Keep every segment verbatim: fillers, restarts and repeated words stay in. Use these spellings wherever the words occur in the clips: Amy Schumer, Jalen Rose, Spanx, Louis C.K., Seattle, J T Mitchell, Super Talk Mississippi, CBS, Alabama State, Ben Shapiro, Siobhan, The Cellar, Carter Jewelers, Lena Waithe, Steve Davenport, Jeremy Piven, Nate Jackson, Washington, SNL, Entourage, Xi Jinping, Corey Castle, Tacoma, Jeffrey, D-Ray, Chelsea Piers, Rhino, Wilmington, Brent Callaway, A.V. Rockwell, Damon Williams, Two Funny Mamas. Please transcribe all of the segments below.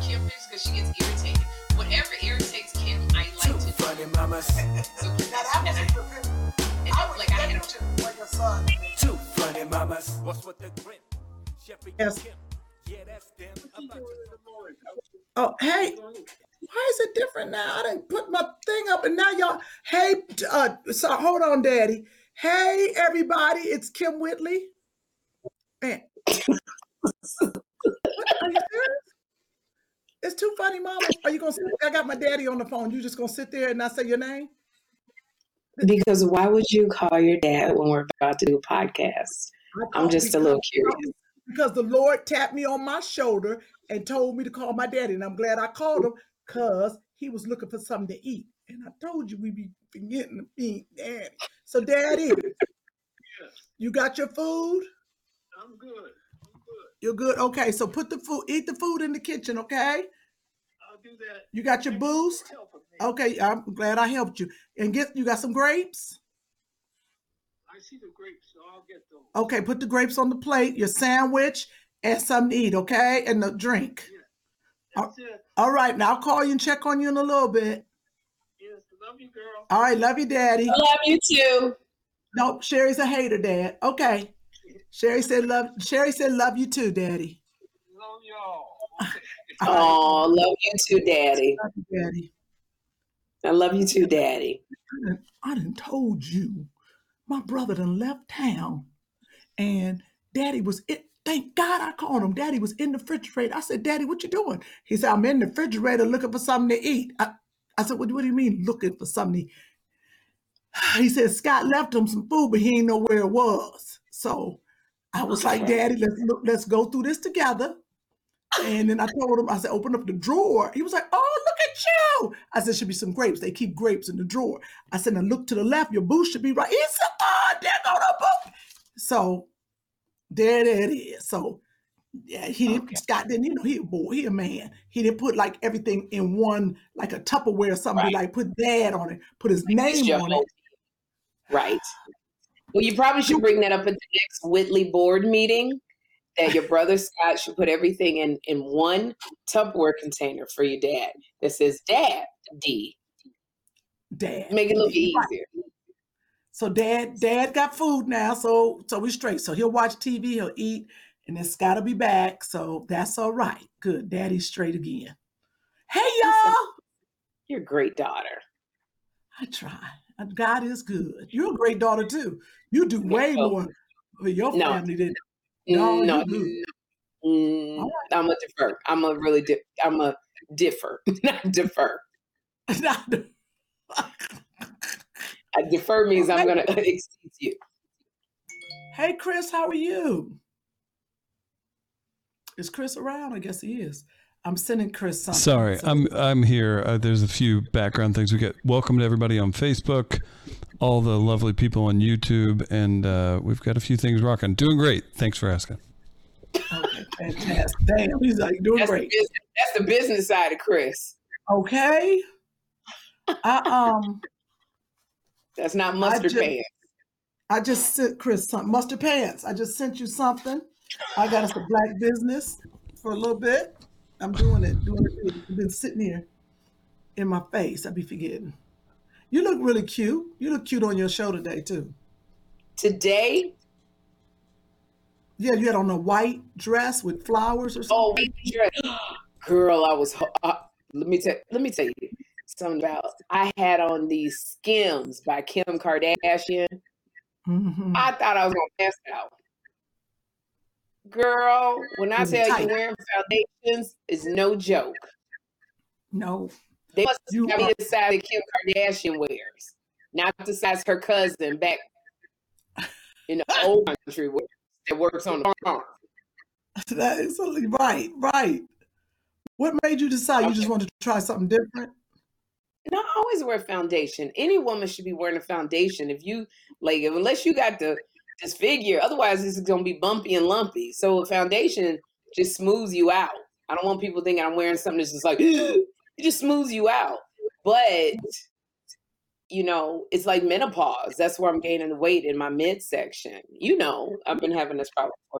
Kim picks because she gets irritated. Whatever irritates Kim, I like to funny mamas. So now that was and I was like I had to for your son. Two funny mamas. What's with the grip? Jeffrey yes. Kim. Yeah, that's them. Oh, hey. Why is it different now? I didn't put my thing up and now y'all hey uh so hold on, Daddy. Hey everybody, it's Kym Whitley. Man. Are you serious? It's Two Funny Mamas. Are you going to sit there? I got my daddy on the phone. You just going to sit there and not say your name? Because why would you call your dad when we're about to do a podcast? I'm just a little curious. Because the Lord tapped me on my shoulder and told me to call my daddy. And I'm glad I called him because he was looking for something to eat. And I told you we'd be forgetting to feed daddy. So daddy, yes. You got your food? I'm good. You're good? Okay, so put the food, eat the food in the kitchen, okay? I'll do that. You got your boost? Okay, I'm glad I helped you. And get you got some grapes? I see the grapes, so I'll get those. Okay, put the grapes on the plate, your sandwich, and something to eat, okay? And the drink. Yeah, that's all, it. All right, now I'll call you and check on you in a little bit. Yes, love you, girl. All right, love you, Daddy. I love you, too. Nope, Sherri's a hater, Dad. Okay. Sherri said, "Love." Sherri said, "Love you too, Daddy." Love y'all. Oh, love you too, Daddy. Love you, Daddy. I love you too, Daddy. I done, I done told you, my brother done left town, and Daddy was it. Thank God I called him. Daddy was in the refrigerator. I said, "Daddy, what you doing?" He said, "I'm in the refrigerator looking for something to eat." I, I said, what, "What do you mean looking for something to eat?" He said, "Scott left him some food, but he didn't know where it was." So I was okay. Like, Daddy, let's look, let's go through this together. And then I told him, I said, open up the drawer. He was like, oh, look at you. I said, should be some grapes. They keep grapes in the drawer. I said, now look to the left. Your booth should be right. He said, oh, there go the book. So there it is. So yeah, he okay. didn't, Scott didn't, you know, he a boy, he a man. He didn't put like everything in one, like a Tupperware or something. Right. He like put dad on it, put his like name on it. Right. Well, you probably should bring that up at the next Whitley board meeting, that your brother Scott should put everything in, in one Tupperware container for your dad that says Dad D. Dad. Make it a little bit easier. So dad, dad got food now, so so we're straight. So he'll watch T V, he'll eat, and then Scott'll be back. So that's all right. Good. Daddy's straight again. Hey y'all. You're a great daughter. I try. God is good. You're a great daughter too. You do way no. more for your no. family than no. No, you no. Mm, right. I'm a defer. I'm a really. Di- I'm a differ. Not defer. Not de- I defer means I'm gonna excuse you. Hey Chris, how are you? Is Chris around? I guess he is. I'm sending Chris something. Sorry, so. I'm I'm here. Uh, there's a few background things we get. Welcome to everybody on Facebook, all the lovely people on YouTube, and uh, we've got a few things rocking. Doing great. Thanks for asking. Okay, fantastic. Damn, he's like doing that's great. The business, that's the business side of Chris. Okay. I um. That's not mustard I just, pants. I just sent Chris something. Mustard pants. I just sent you something. I got us a black business for a little bit. I'm doing it, doing it. You've been sitting here in my face. I'd be forgetting. You look really cute. You look cute on your show today, too. Today? Yeah, you had on a white dress with flowers or something. Oh, white dress. Girl, I was, I, let me tell let me tell you something about. I had on these Skims by Kim Kardashian. Mm-hmm. I thought I was gonna pass out. Girl, when I tell tight. you wearing foundations is no joke. No. They must have been the size that Kim Kardashian wears, not the size her cousin back in the old country where that works on the farm. That is right, right. What made you decide okay. you just wanted to try something different? No, I always wear foundation. Any woman should be wearing a foundation. If you like, unless you got the this figure, otherwise this is gonna be bumpy and lumpy. So a foundation just smooths you out. I don't want people thinking I'm wearing something that's just like it just smooths you out. But you know, it's like menopause. That's where I'm gaining the weight in my midsection. You know, I've been having this problem for.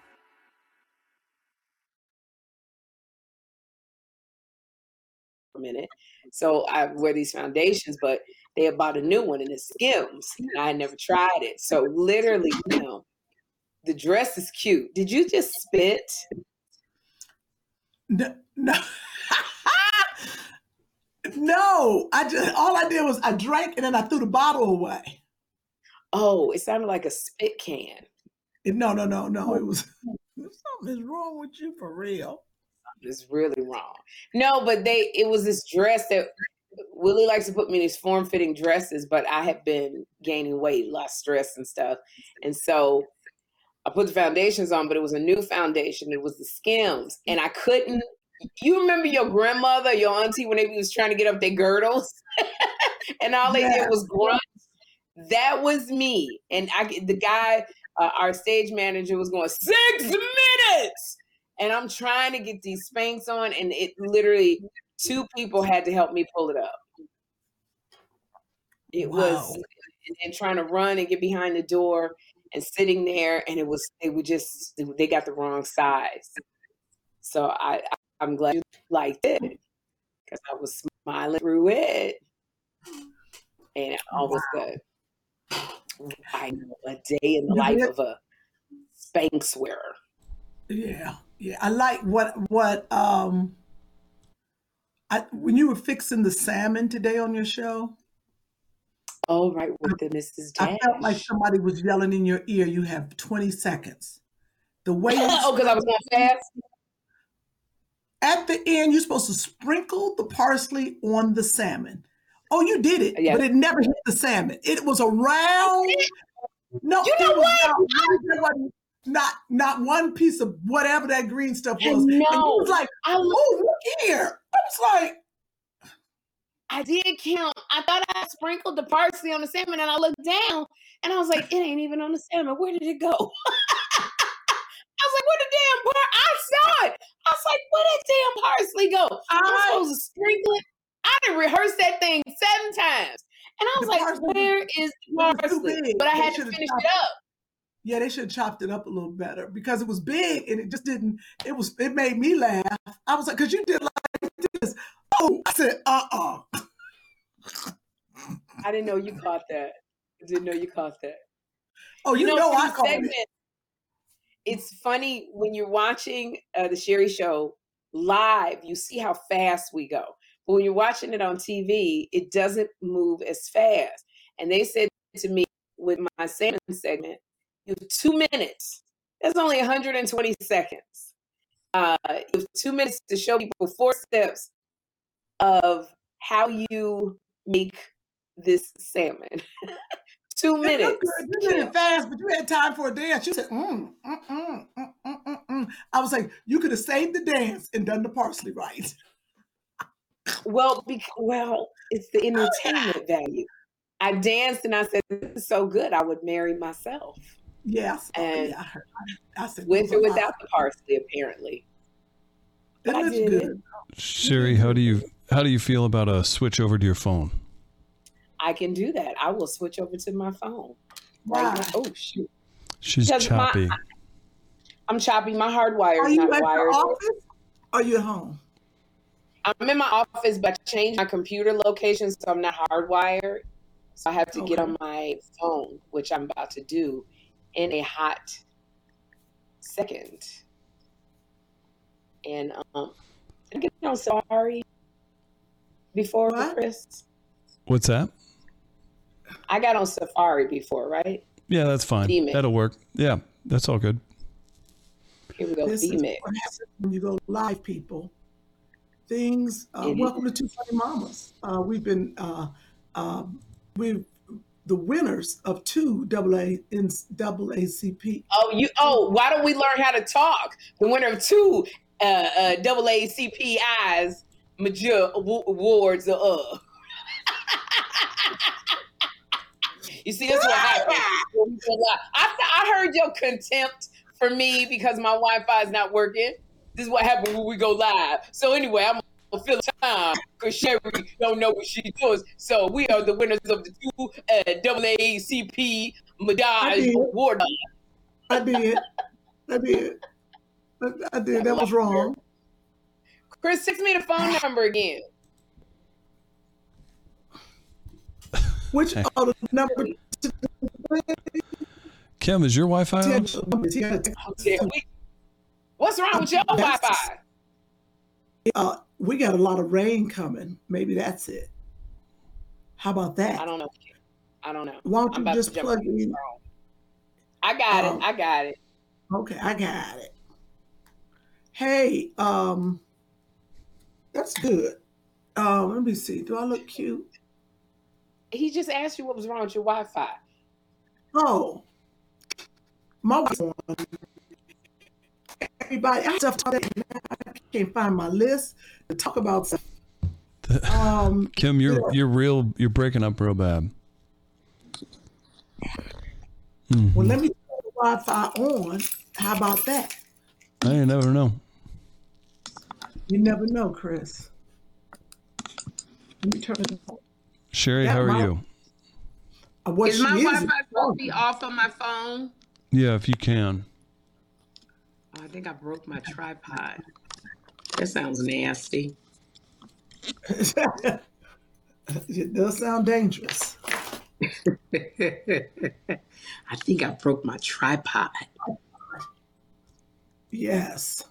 Minute. So I wear these foundations, but they had bought a new one and it's Skims. And I had never tried it. So literally, you know, the dress is cute. Did you just spit? No. No, no I just, all I did was I drank and then I threw the bottle away. Oh, it sounded like a spit can. No, no, no, no. It was, something's wrong with you for real. It's really wrong. No, but they it was this dress that Willie likes to put me in these form-fitting dresses, but I have been gaining weight, lost stress and stuff. And so I put the foundations on, but it was a new foundation. It was the Skims. And I couldn't, you remember your grandmother, your auntie, when they was trying to get up their girdles? And all they yeah. did was grunt. That was me. And I, the guy, uh, our stage manager was going, six minutes! And I'm trying to get these Spanx on, and it literally two people had to help me pull it up. It wow. was and, and trying to run and get behind the door and sitting there, and it was they were just they got the wrong size. So I I'm glad you liked it because I was smiling through it, and all was good. I know a day in the life of a Spanx wearer. Yeah. Yeah, I like what what um, I when you were fixing the salmon today on your show. Oh, right, with the Missus Dash. I felt like somebody was yelling in your ear. You have twenty seconds. The way you oh, because I was going fast. At the end, you're supposed to sprinkle the parsley on the salmon. Oh, you did it, yeah. but it never hit the salmon. It was a round. No, you know what? Not not one piece of whatever that green stuff was. No, and it was like, oh, look here. I was like, I did count. I thought I sprinkled the parsley on the salmon, and I looked down and I was like, it ain't even on the salmon. Where did it go? I was like, where the damn par? I saw it. I was like, where that damn parsley go? I was supposed to sprinkle it. I didn't rehearse that thing seven times. And I was the like, parsley, where is the parsley? But I had to finish it up. Yeah, they should have chopped it up a little better because it was big and it just didn't, it was, it made me laugh. I was like, because you did like this. Oh, I said, uh-uh. I didn't know you caught that. I didn't know you caught that. Oh, you, you know, know I caught it. It's funny when you're watching uh, The Sherri Show live, you see how fast we go. But when you're watching it on T V, it doesn't move as fast. And they said to me with my salmon segment, you have two minutes. That's only one hundred twenty seconds. Uh, you have two minutes to show people four steps of how you make this salmon. Two minutes. You did it fast, but you had time for a dance. You said, mm, mm, mm, mm, mm, mm. I was like, you could have saved the dance and done the parsley right. Well, because, well, it's the entertainment value. I danced and I said, this is so good, I would marry myself. Yes. And yeah, I heard. I said, with or without the parsley, apparently. That is good. Sherri, how do you how do you feel about a switch over to your phone? I can do that. I will switch over to my phone. Wow. Right. Oh shoot. She's because choppy. My, I'm choppy. My hard wire is not wired. Are you at your office? Are you at home? I'm in my office, but I changed my computer location, so I'm not hardwired. So I have to okay. get on my phone, which I'm about to do in a hot second. And um, I get on Safari before what? Chris. What's that? I got on Safari before, right? Yeah, that's fine. V-Mix. That'll work. Yeah, that's all good. Here we go. This is what happens when you go live, people. Things. Uh, welcome to Two Funny Mamas. Uh, we've been uh, uh, we the winners of two double A C P. Oh, you. Oh, why don't we learn how to talk? The winner of two uh, uh, double A C P I's major awards. Uh, you see, that's what happened. I I heard your contempt for me because my Wi-Fi is not working. This is what happens when we go live. So anyway, I'm gonna fill time because Sherri don't know what she does. So we are the winners of the two uh, double A C P Medal Award. I did. I did. I did. That was wrong. Chris, text me the phone number again. Which hey. Oh, the number? Kym, is your Wi-Fi on? Oh, what's wrong with your Wi-Fi? Uh, we got a lot of rain coming. Maybe that's it. How about that? I don't know. I don't know. Why don't you just plug it in? I got um, it. I got it. Okay, I got it. Hey, um, that's good. Um, let me see. Do I look cute? He just asked you what was wrong with your Wi-Fi. Oh, my Wi-Fi. Everybody, I stuff talk I can't find my list to talk about stuff. Um, Kym, you're yeah. you're real. You're breaking up real bad. Mm-hmm. Well, let me turn the Wi-Fi on. How about that? I you never know. You never know, Chris. Let me turn it on. Sherri, that how are my, you? What is my Wi-Fi supposed to be off on my phone? Yeah, if you can. I think I broke my tripod. That sounds nasty. It does sound dangerous. I think I broke my tripod. Yes.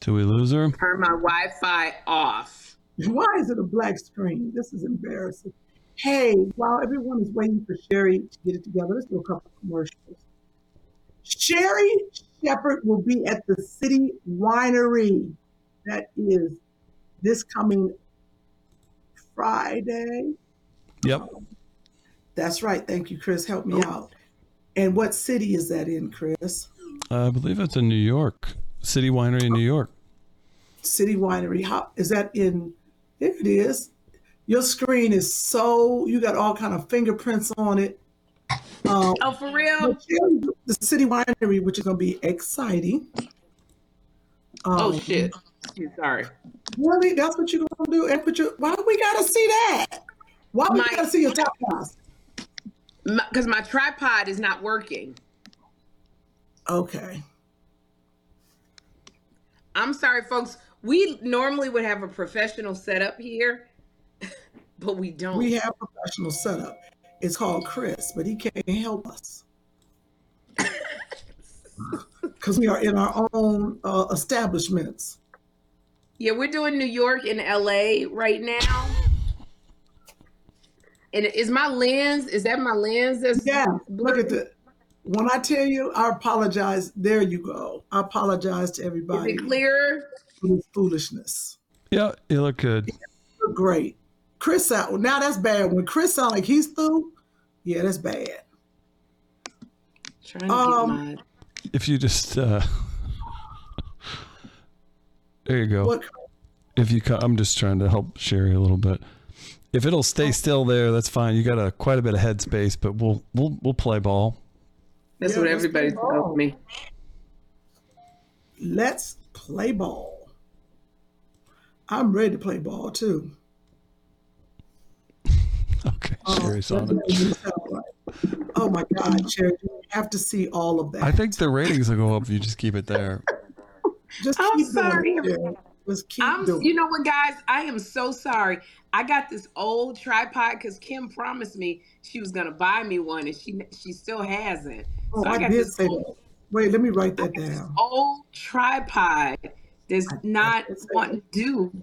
Do we lose her? Turn my Wi-Fi off. Why is it a black screen? This is embarrassing. Hey, while everyone is waiting for Sherri to get it together, let's do a couple of commercials. Sherri Shepherd will be at the City Winery. That is this coming Friday. Yep. Oh, that's right. Thank you, Chris. Help me out. And what city is that in, Chris? I believe it's in New York. City Winery in New York. City Winery. How is that in? There it is. Your screen is so, you got all kind of fingerprints on it. Um, oh, for real? The City Winery, which is going to be exciting. Um, oh, shit. Sorry. Really? That's what you're going to do? And put your, why do we got to see that? Why do we got to see your top house? Because my, my tripod is not working. Okay. I'm sorry, folks. We normally would have a professional setup here, but we don't. We have a professional setup. It's called Chris, but he can't help us because we are in our own uh, establishments. Yeah, we're doing New York and L A right now. And is my lens, is that my lens? That's yeah, blurry? Look at that. When I tell you, I apologize. There you go. I apologize to everybody. Is it clearer? Foolishness. Yeah, you look good. Yeah, you look great. Chris out. Now that's bad. When Chris sounds like he's through, yeah, that's bad. Trying to um, get my... If you just, uh... there you go. What? If you, ca- I'm just trying to help Sherri a little bit. If it'll stay oh. still there, that's fine. You got a quite a bit of headspace, but we'll we'll we'll play ball. That's yeah, what everybody's telling me. Let's play ball. I'm ready to play ball too. Okay, um, Sherri's on it. Right. Oh my God, Sherri, you have to see all of that. I think the ratings will go up if you just keep it there. Just I'm keep sorry. Doing it, just keep I'm, doing you know what, guys? I am so sorry. I got this old tripod because Kym promised me she was gonna buy me one, and she she still hasn't. Oh, so I, I did say old, that. Wait, let me write that down. This old tripod does I, not I want to do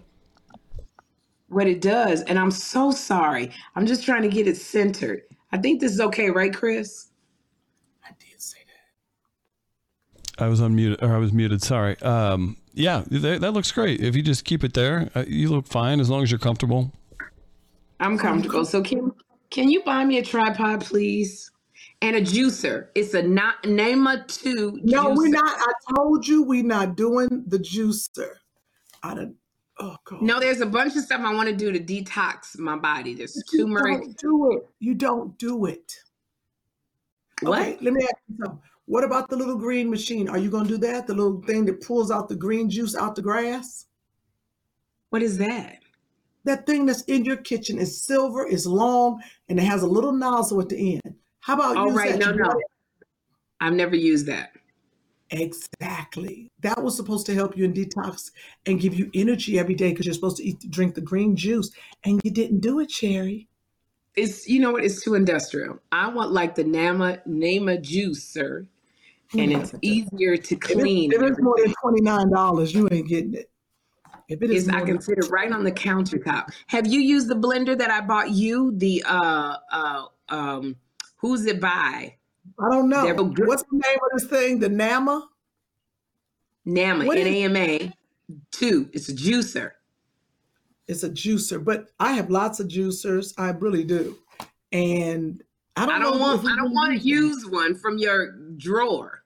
what it does, and I'm so sorry. I'm just trying to get it centered. I think this is okay, right, Chris? I did say that. I was unmuted, or I was muted. Sorry. Um, yeah, that, that looks great. If you just keep it there, uh, you look fine as long as you're comfortable. I'm comfortable. So can can you buy me a tripod, please? And a juicer. It's a not NEMA two. No, we're not. I told you we're not doing the juicer. I don't. Oh God. No, there's a bunch of stuff I want to do to detox my body. There's you turmeric. Don't do it. You don't do it. What? Okay, let me ask you something. What about the little green machine? Are you going to do that? The little thing that pulls out the green juice out the grass? What is that? That thing that's in your kitchen is silver, it's long, and it has a little nozzle at the end. How about All use right, that? All right, no, no. Know? I've never used that. Exactly. That was supposed to help you in detox and give you energy every day because you're supposed to eat, drink the green juice, and you didn't do it, Sherri. It's, you know what? It's too industrial. I want like the NEMA, NEMA juicer, and it's easier to clean. If it's, if it's more than twenty-nine dollars, you ain't getting it. If it is, I can sit it right on the countertop. Have you used the blender that I bought you? The uh uh um. Who's it by? I don't know. What's the name of this thing? The NAMA? NAMA, what N A M A, two. It's a juicer. It's a juicer, but I have lots of juicers. I really do. And I don't, I don't know want I don't want to use one from your drawer.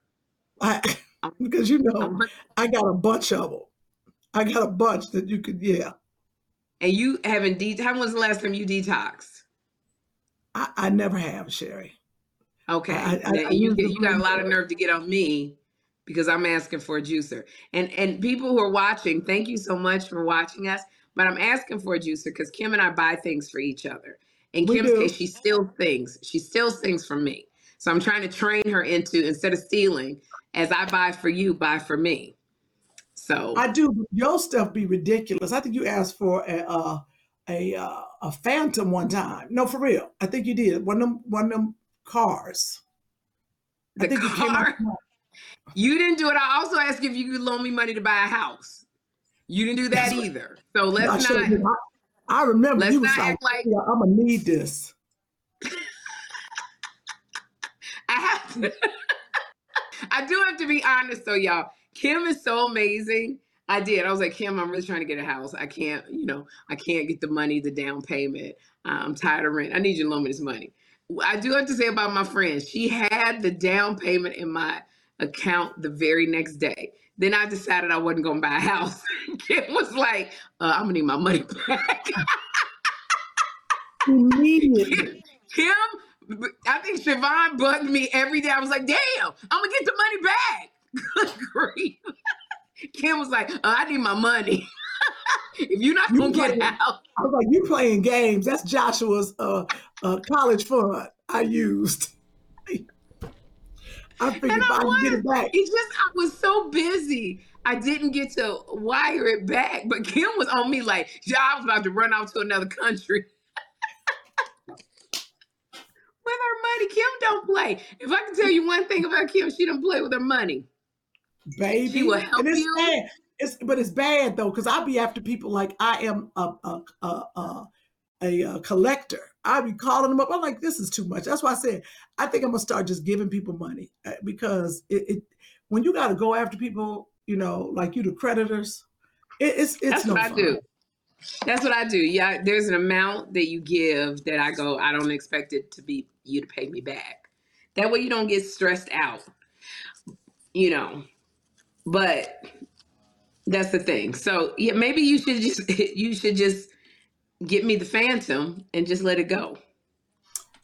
I because you know I got a bunch of them. I got a bunch that you could, yeah. And you haven't detoxed? How was the last time you detoxed? I, I never have, Sherri. Okay. I, I, now, I, you you got a lot of nerve to get on me because I'm asking for a juicer. And and people who are watching, thank you so much for watching us. But I'm asking for a juicer because Kym and I buy things for each other. In we Kim's do. case, she steals things. She steals things from me. So I'm trying to train her into, instead of stealing, as I buy for you, buy for me. So I do. Your stuff be ridiculous. I think you asked for a... Uh, a uh, a Phantom one time. No, for real. I think you did. One of them, one of them cars. The I think car? You, came out you didn't do it. I also asked if you could loan me money to buy a house. You didn't do that That's either. So let's I not. I, I remember let's you was like, like yeah, I'm going to need this. I have to. I do have to be honest though, y'all. Kym is so amazing. I did. I was like, Kym, I'm really trying to get a house. I can't, you know, I can't get the money, the down payment. I'm tired of rent. I need you to loan me this money. I do have to say about my friend, she had the down payment in my account the very next day. Then I decided I wasn't going to buy a house. Kym was like, uh, I'm going to need my money back. Immediately. Kym, I think Siobhan bugged me every day. I was like, damn, I'm going to get the money back. Good grief. Kym was like, oh, I need my money. If you're not going to get out. I was like, you playing games. That's Joshua's uh, uh, college fund I used. I figured if I could get it back. It's just, I was so busy. I didn't get to wire it back. But Kym was on me like, yeah, I was about to run out to another country. With her money, Kym don't play. If I can tell you one thing about Kym, she don't play with her money. Baby. She will help it's you. Bad. It's, but it's bad, though, because I be after people like I am a a, a, a, a collector. I be calling them up. I'm like, this is too much. That's why I said, I think I'm going to start just giving people money. Because it, it when you got to go after people, you know, like you the creditors, it, it's it's That's no what fun. I do. That's what I do. Yeah, there's an amount that you give that I go, I don't expect it to be you to pay me back. That way you don't get stressed out, you know. But that's the thing. So yeah, maybe you should just you should just get me the Phantom and just let it go.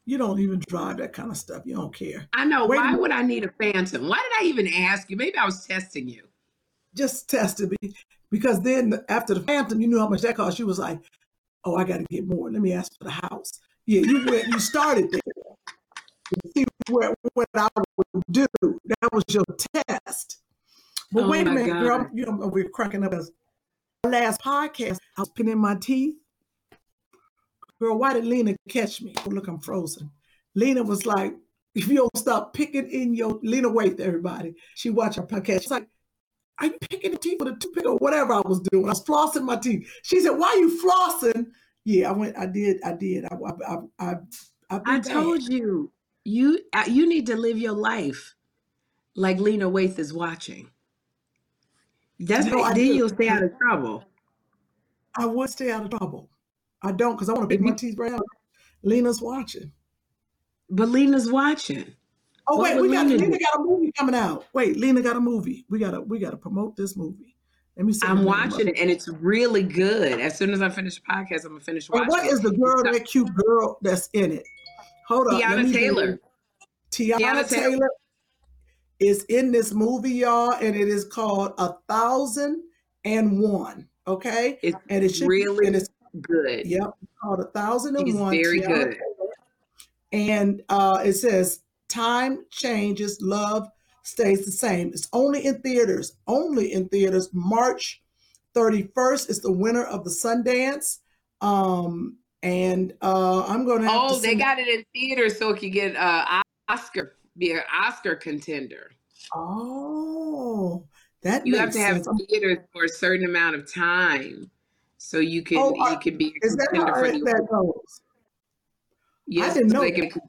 You don't even drive that kind of stuff. You don't care. I know. Wait, why would I need a Phantom? Why did I even ask you? Maybe I was testing you. Just tested me. Because then after the Phantom, you knew how much that cost. You was like, oh, I got to get more. Let me ask for the house. Yeah, you went, you started there. You see what, what I would do. That was your test. But oh wait a minute, God. Girl. You know, we're cracking up. My last podcast, I was pinning my teeth. Girl, why did Lena catch me? Oh, look, I'm frozen. Lena was like, if you don't stop picking in your, Lena Waithe, everybody. She watched her podcast. She's like, are you picking the teeth with a toothpick or whatever I was doing? I was flossing my teeth. She said, why are you flossing? Yeah, I went, I did, I did. I I, I, I, I told you, you, you need to live your life like Lena Waithe is watching. That's no, what, I then do. You'll stay out of trouble. I would stay out of trouble. I don't, because I want to pick my teeth right out. Lena's watching. But Lena's watching. Oh what wait, we got Lena got a movie coming out. Wait, Lena got a movie. We gotta we gotta promote this movie. Let me see. I'm watching it, and it's really good. As soon as I finish the podcast, I'm gonna finish watching. And what it. is the girl? That cute girl that's in it. Hold on, Teyana Taylor. Teyana, Teyana Taylor, Taylor is in this movie, y'all, and it is called A Thousand and One. Okay, it's and it really be, and it's good. Yep, it's called A Thousand and She's One. Very Teyana good. Taylor. And uh, it says. Time changes, love stays the same. It's only in theaters, only in theaters. March thirty-first is the winner of the Sundance. Um, and uh, I'm going to have Oh, to they got it in theaters so it could get uh, Oscar, be an Oscar contender. Oh, that You makes have to sense. Have theaters for a certain amount of time so you can, oh, you can be a is contender that for the that goes? Yes, I didn't know they that. Can,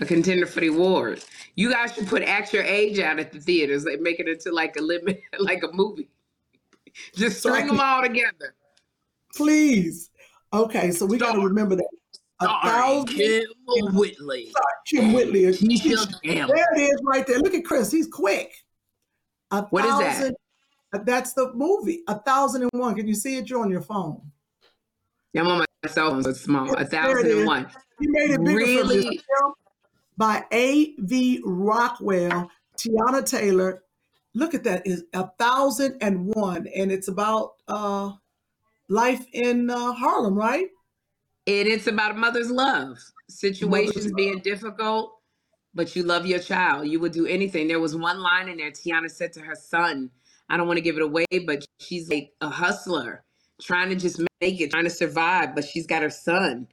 a contender for the award. You guys should put Act Your Age out at the theaters. Like make it into like a limit, like a movie. Just string so them all together. Please. Okay, so we Star. gotta remember that. A Star thousand Kym Whitley. Sorry, Kym Whitley. There it is right there. Look at Chris, he's quick. A what thousand, is that? That's the movie. A Thousand and One. Can you see it? You're on your phone. Yeah, I'm on my cell phone, so it's small. Yes, a thousand and one. You made it bigger really? For yourself. By A V Rockwell, Teyana Taylor. Look at that, it's A Thousand and One, and it's about uh, life in uh, Harlem, right? And it's about a mother's love. Situations mother's being love. difficult, but you love your child. You would do anything. There was one line in there, Teyana said to her son, I don't want to give it away, but she's like a hustler, trying to just make it, trying to survive, but she's got her son.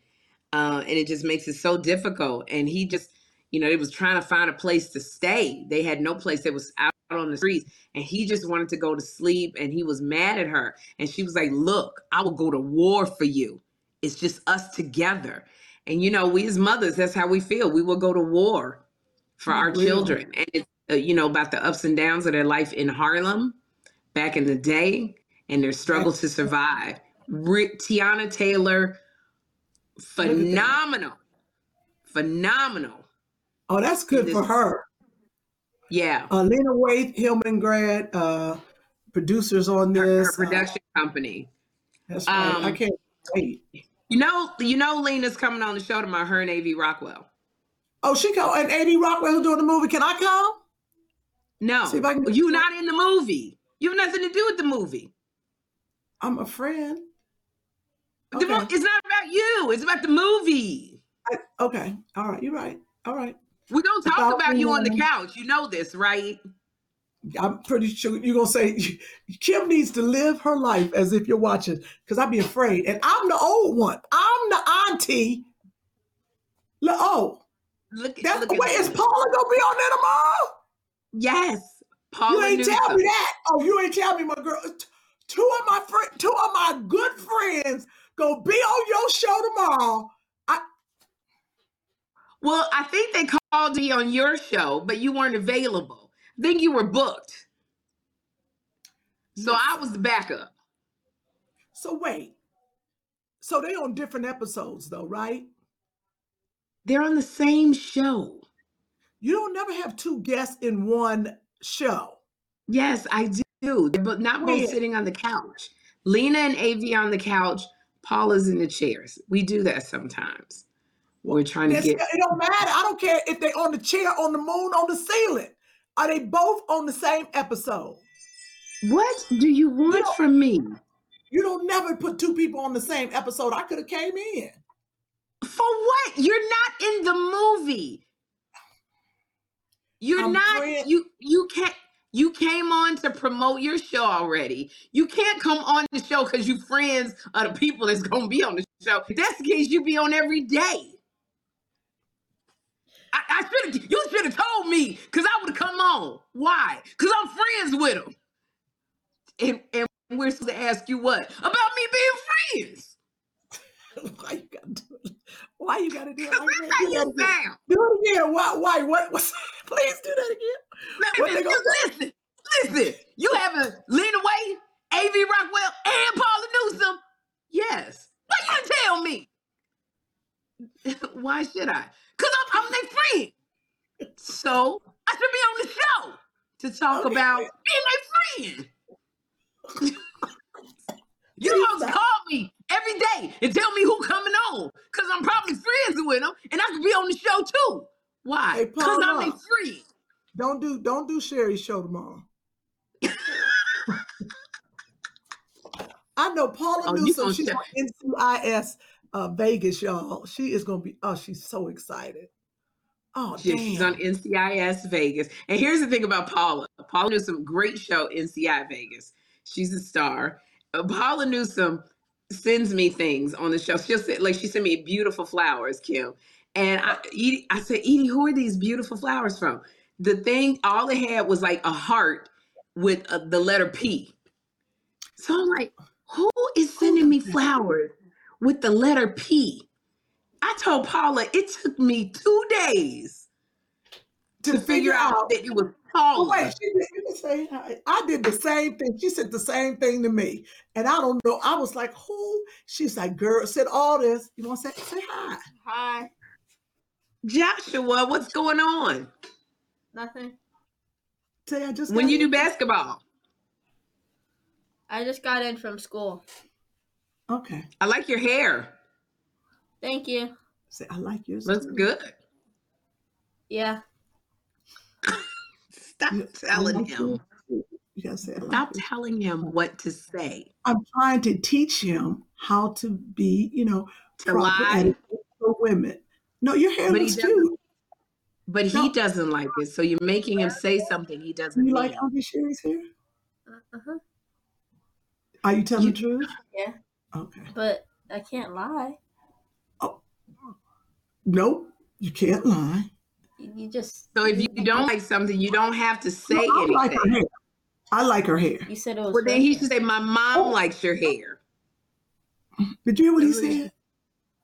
Uh, and it just makes it so difficult. And he just, you know, they was trying to find a place to stay. They had no place. They was out on the streets. And he just wanted to go to sleep. And he was mad at her. And she was like, look, I will go to war for you. It's just us together. And, you know, we as mothers, that's how we feel. We will go to war for oh, our really? children. And it's, uh, you know, about the ups and downs of their life in Harlem back in the day and their struggle that's to survive. Rick, Teyana Taylor, phenomenal. Phenomenal. Oh, that's good for her. Yeah. Uh, Lena Waithe, Hillengrad, uh, producers on this. Her, her production uh, company. That's right. Um, I can't wait. You know, you know, Lena's coming on the show tomorrow, her and A V. Rockwell. Oh, she go and A V. Rockwell who's doing the movie. Can I come? No, See if I can you're not in the movie. You have nothing to do with the movie. I'm a friend. Okay. The, it's not about you. It's about the movie. I, okay. All right. You're right. All right. We don't talk about, about you on the couch. You know this, right? I'm pretty sure you're going to say, Kym needs to live her life as if you're watching, because I'd be afraid. And I'm the old one. I'm the auntie. Look, oh. Look at, That's look the way. Is Paula going to be on there tomorrow? Yes. Paula You ain't Newsome. Tell me that. Oh, you ain't tell me, my girl. Two of my friend, two of my good friends going to be on your show tomorrow. I- well, I think they called me on your show, but you weren't available. I think you were booked. So I was the backup. So wait. So they on different episodes though, right? They're on the same show. You don't never have two guests in one show. Yes, I do. But not both sitting on the couch. Lena and A V on the couch. Paula's in the chairs. We do that sometimes. We're trying to get... It don't matter. I don't care if they're on the chair, on the moon, on the ceiling. Are they both on the same episode? What do you want you from me? You don't never put two people on the same episode. I could have came in. For what? You're not in the movie. You're I'm not, friend. you you can't, you came on to promote your show already. You can't come on the show because you friends are the people that's going to be on the show. If that's the case, you be on every day. I, I should've, you should have told me, because I would have come on. Why? Because I'm friends with them. And, and we're supposed to ask you what? About me being friends. Why you gotta do it? Why you gotta do it? Because that's how you sound. Do it again. Why? Why? What? What's, please do that again. Listen, listen, listen. You have a Lena Waithe, A V. Rockwell, and Paula Newsome. Yes. Why you gonna tell me? Why should I? Because I'm, I'm their friend. So I should be on the show to talk okay. about being my friend. You don't have to call me every day and tell me who's coming on because I'm probably friends with them and I could be on the show too. Why? Because hey, I'm their friend. Don't do, don't do Sherri's show tomorrow. I know Paula oh, Newsome, she's on N C I S. Uh, Vegas, y'all. She is going to be, oh, she's so excited. Oh, she, damn. She's on N C I S Vegas. And here's the thing about Paula. Paula Newsome, great show, N C I Vegas. She's a star. Uh, Paula Newsome sends me things on the show. She'll say, like, she sent me beautiful flowers, Kym. And I, Edie, I said, Edie, who are these beautiful flowers from? The thing, all it had was like a heart with a, the letter P. So I'm like, who is sending me flowers with the letter P? I told Paula it took me two days to, to figure out, out that it was Paula. Oh, wait, she didn't say hi. I did the same thing. She said the same thing to me. And I don't know. I was like, who? She's like, girl, said all this. You want to say, say hi. Hi. Joshua, what's going on? Nothing. Say I just when you in. Do basketball? I just got in from school. Okay. I like your hair. Thank you. Say, I like yours. Looks good. Yeah. Stop you, telling like him. Yes. Stop like telling you. him what to say. I'm trying to teach him how to be, you know, to lie for women. No, your hair but looks cute. But no. He doesn't like it, so you're making him say something he doesn't. You like Auntie Sherri's hair? Uh huh. Are you telling you, the truth? Yeah. Okay. But I can't lie. Oh, nope, you can't lie. You just so if you don't like something, you don't have to say no, I anything. Like her hair. I like her hair. You said it was. Well, then he should say, "My mom oh. likes your hair." Did you hear what he said?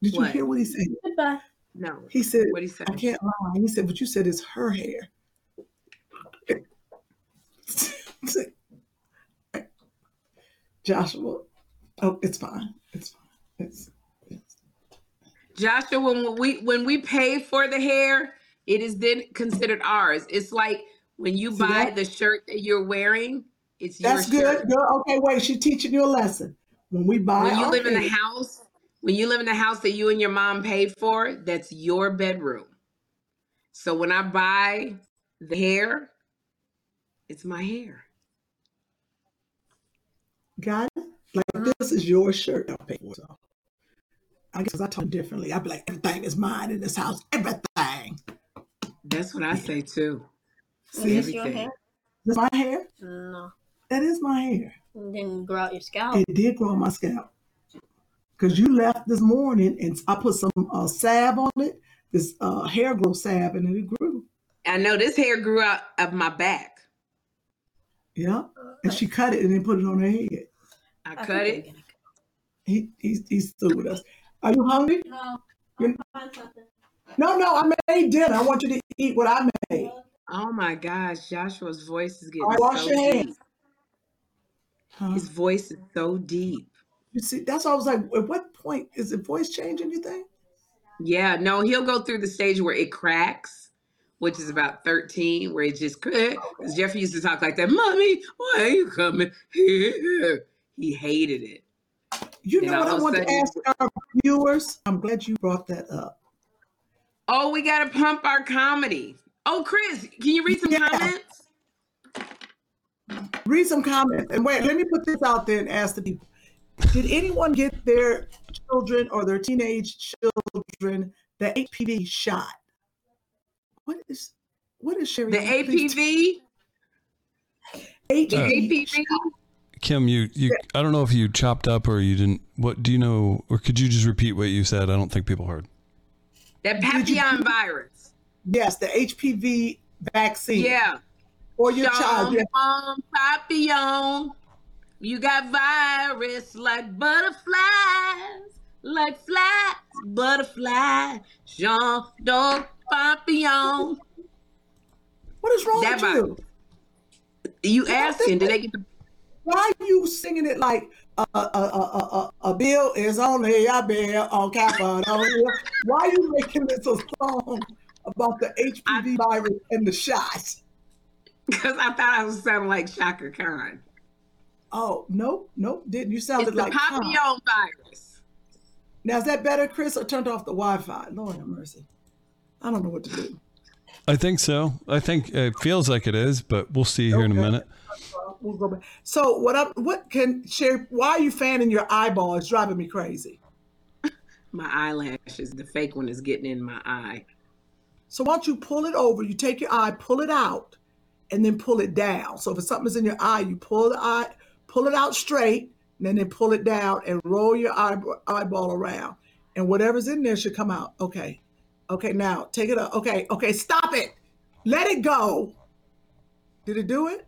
Did what? you hear what he said? Goodbye. No. He said, "What he said? I can't lie." He said, "What you said is her hair." Joshua. Oh, it's fine. It's fine. It's, it's. Joshua, when we when we pay for the hair, it is then considered ours. It's like when you See buy that? the shirt that you're wearing, it's That's your good. shirt. That's good. Okay, wait. She's teaching you a lesson. When we buy, when you live hair, in the house, When you live in a house that you and your mom paid for, that's your bedroom. So when I buy the hair, it's my hair. Got it? Like, mm-hmm. This is your shirt I paid for. So I guess I talk differently. I'd be like, everything is mine in this house. Everything. That's what I say too. See, is this your hair? Is this my hair? No. That is my hair. It didn't grow out your scalp. It did grow my scalp. Because you left this morning and I put some uh, salve on it. This uh, hair growth salve, and it grew. I know this hair grew out of my back. Yeah. And she cut it and then put it on her head. I, I cut it. Gonna... He he's he's still with us. Are you hungry? No. You're... No, no, I made dinner. I want you to eat what I made. Oh my gosh, Joshua's voice is getting right, wash so your deep. Hands. Huh? His voice is so deep. You see, that's why I was like, at what point is the voice changing, you think? Yeah, no, he'll go through the stage where it cracks, which is about thirteen, where it just could. Because Jeffrey used to talk like that, Mommy, why are you coming here? He hated it. You know what I want to ask our viewers? I'm glad you brought that up. Oh, we got to pump our comedy. Oh, Chris, can you read some yeah. comments? Read some comments. And wait, let me put this out there and ask the people. Did anyone get their children or their teenage children the A P V shot? What is what is Sherri? The A P V? A P V? Kym, you, you I don't know if you chopped up or you didn't. What do you know, or could you just repeat what you said? I don't think people heard. That papilloma virus. Yes, the H P V vaccine. Yeah. Or your child. Um, papillon. You got virus like butterflies, like flies, butterfly, Jean Dog Papillon. What is wrong that with you? You asking, did they get the... Why are you singing it like a uh, uh, uh, uh, uh, bill is only a bill on Capitol Hill? Why are you making this a song about the H P V I... virus and the shots? Because I thought I was sounding like Chaka Khan. Oh, no, no, didn't. You sounded it's like... It's the papillon virus. Now, is that better, Chris, or turned off the Wi-Fi? Lord have mercy. I don't know what to do. I think so. I think it feels like it is, but we'll see okay. here in a minute. We'll go back. So what I, what can... Sherri, why are you fanning your eyeball? It's driving me crazy. My eyelashes. The fake one is getting in my eye. So why don't you pull it over, you take your eye, pull it out, and then pull it down. So if something's in your eye, you pull the eye... Pull it out straight, and then, then pull it down and roll your eye, eyeball around. And whatever's in there should come out. Okay. Okay, now take it up. Okay, okay, stop it. Let it go. Did it do it?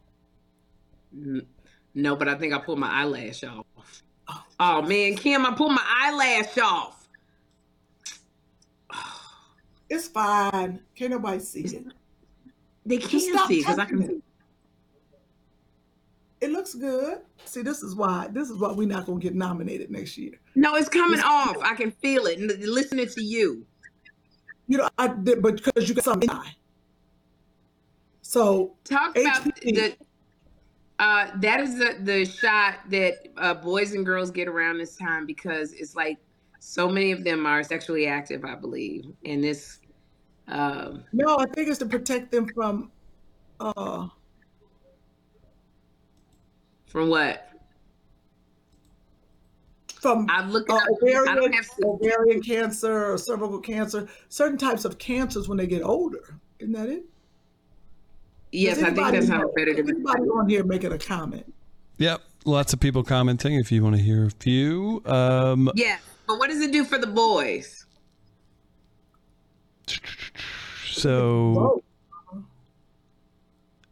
No, but I think I pulled my eyelash off. Oh, oh man, Kym, I pulled my eyelash off. It's fine. Can't nobody see it. They can't see it because I can see it. It looks good. See, this is why this is why we're not gonna get nominated next year. No, it's coming it's, off. I can feel it. Listening to you, you know, I did, but because you got something. So talk about H P V. the. Uh, that is the, the shot that uh, boys and girls get around this time because it's like so many of them are sexually active, I believe, and this. Um, no, I think it's to protect them from. Uh, From what? From I've looked uh, ovarian, I don't have ovarian cancer or cervical cancer, certain types of cancers when they get older. Isn't that it? Yes, I think that's how it's better to be. Anybody on here making a comment? Yep, lots of people commenting if you want to hear a few. Um, yeah, but what does it do for the boys? So... Whoa.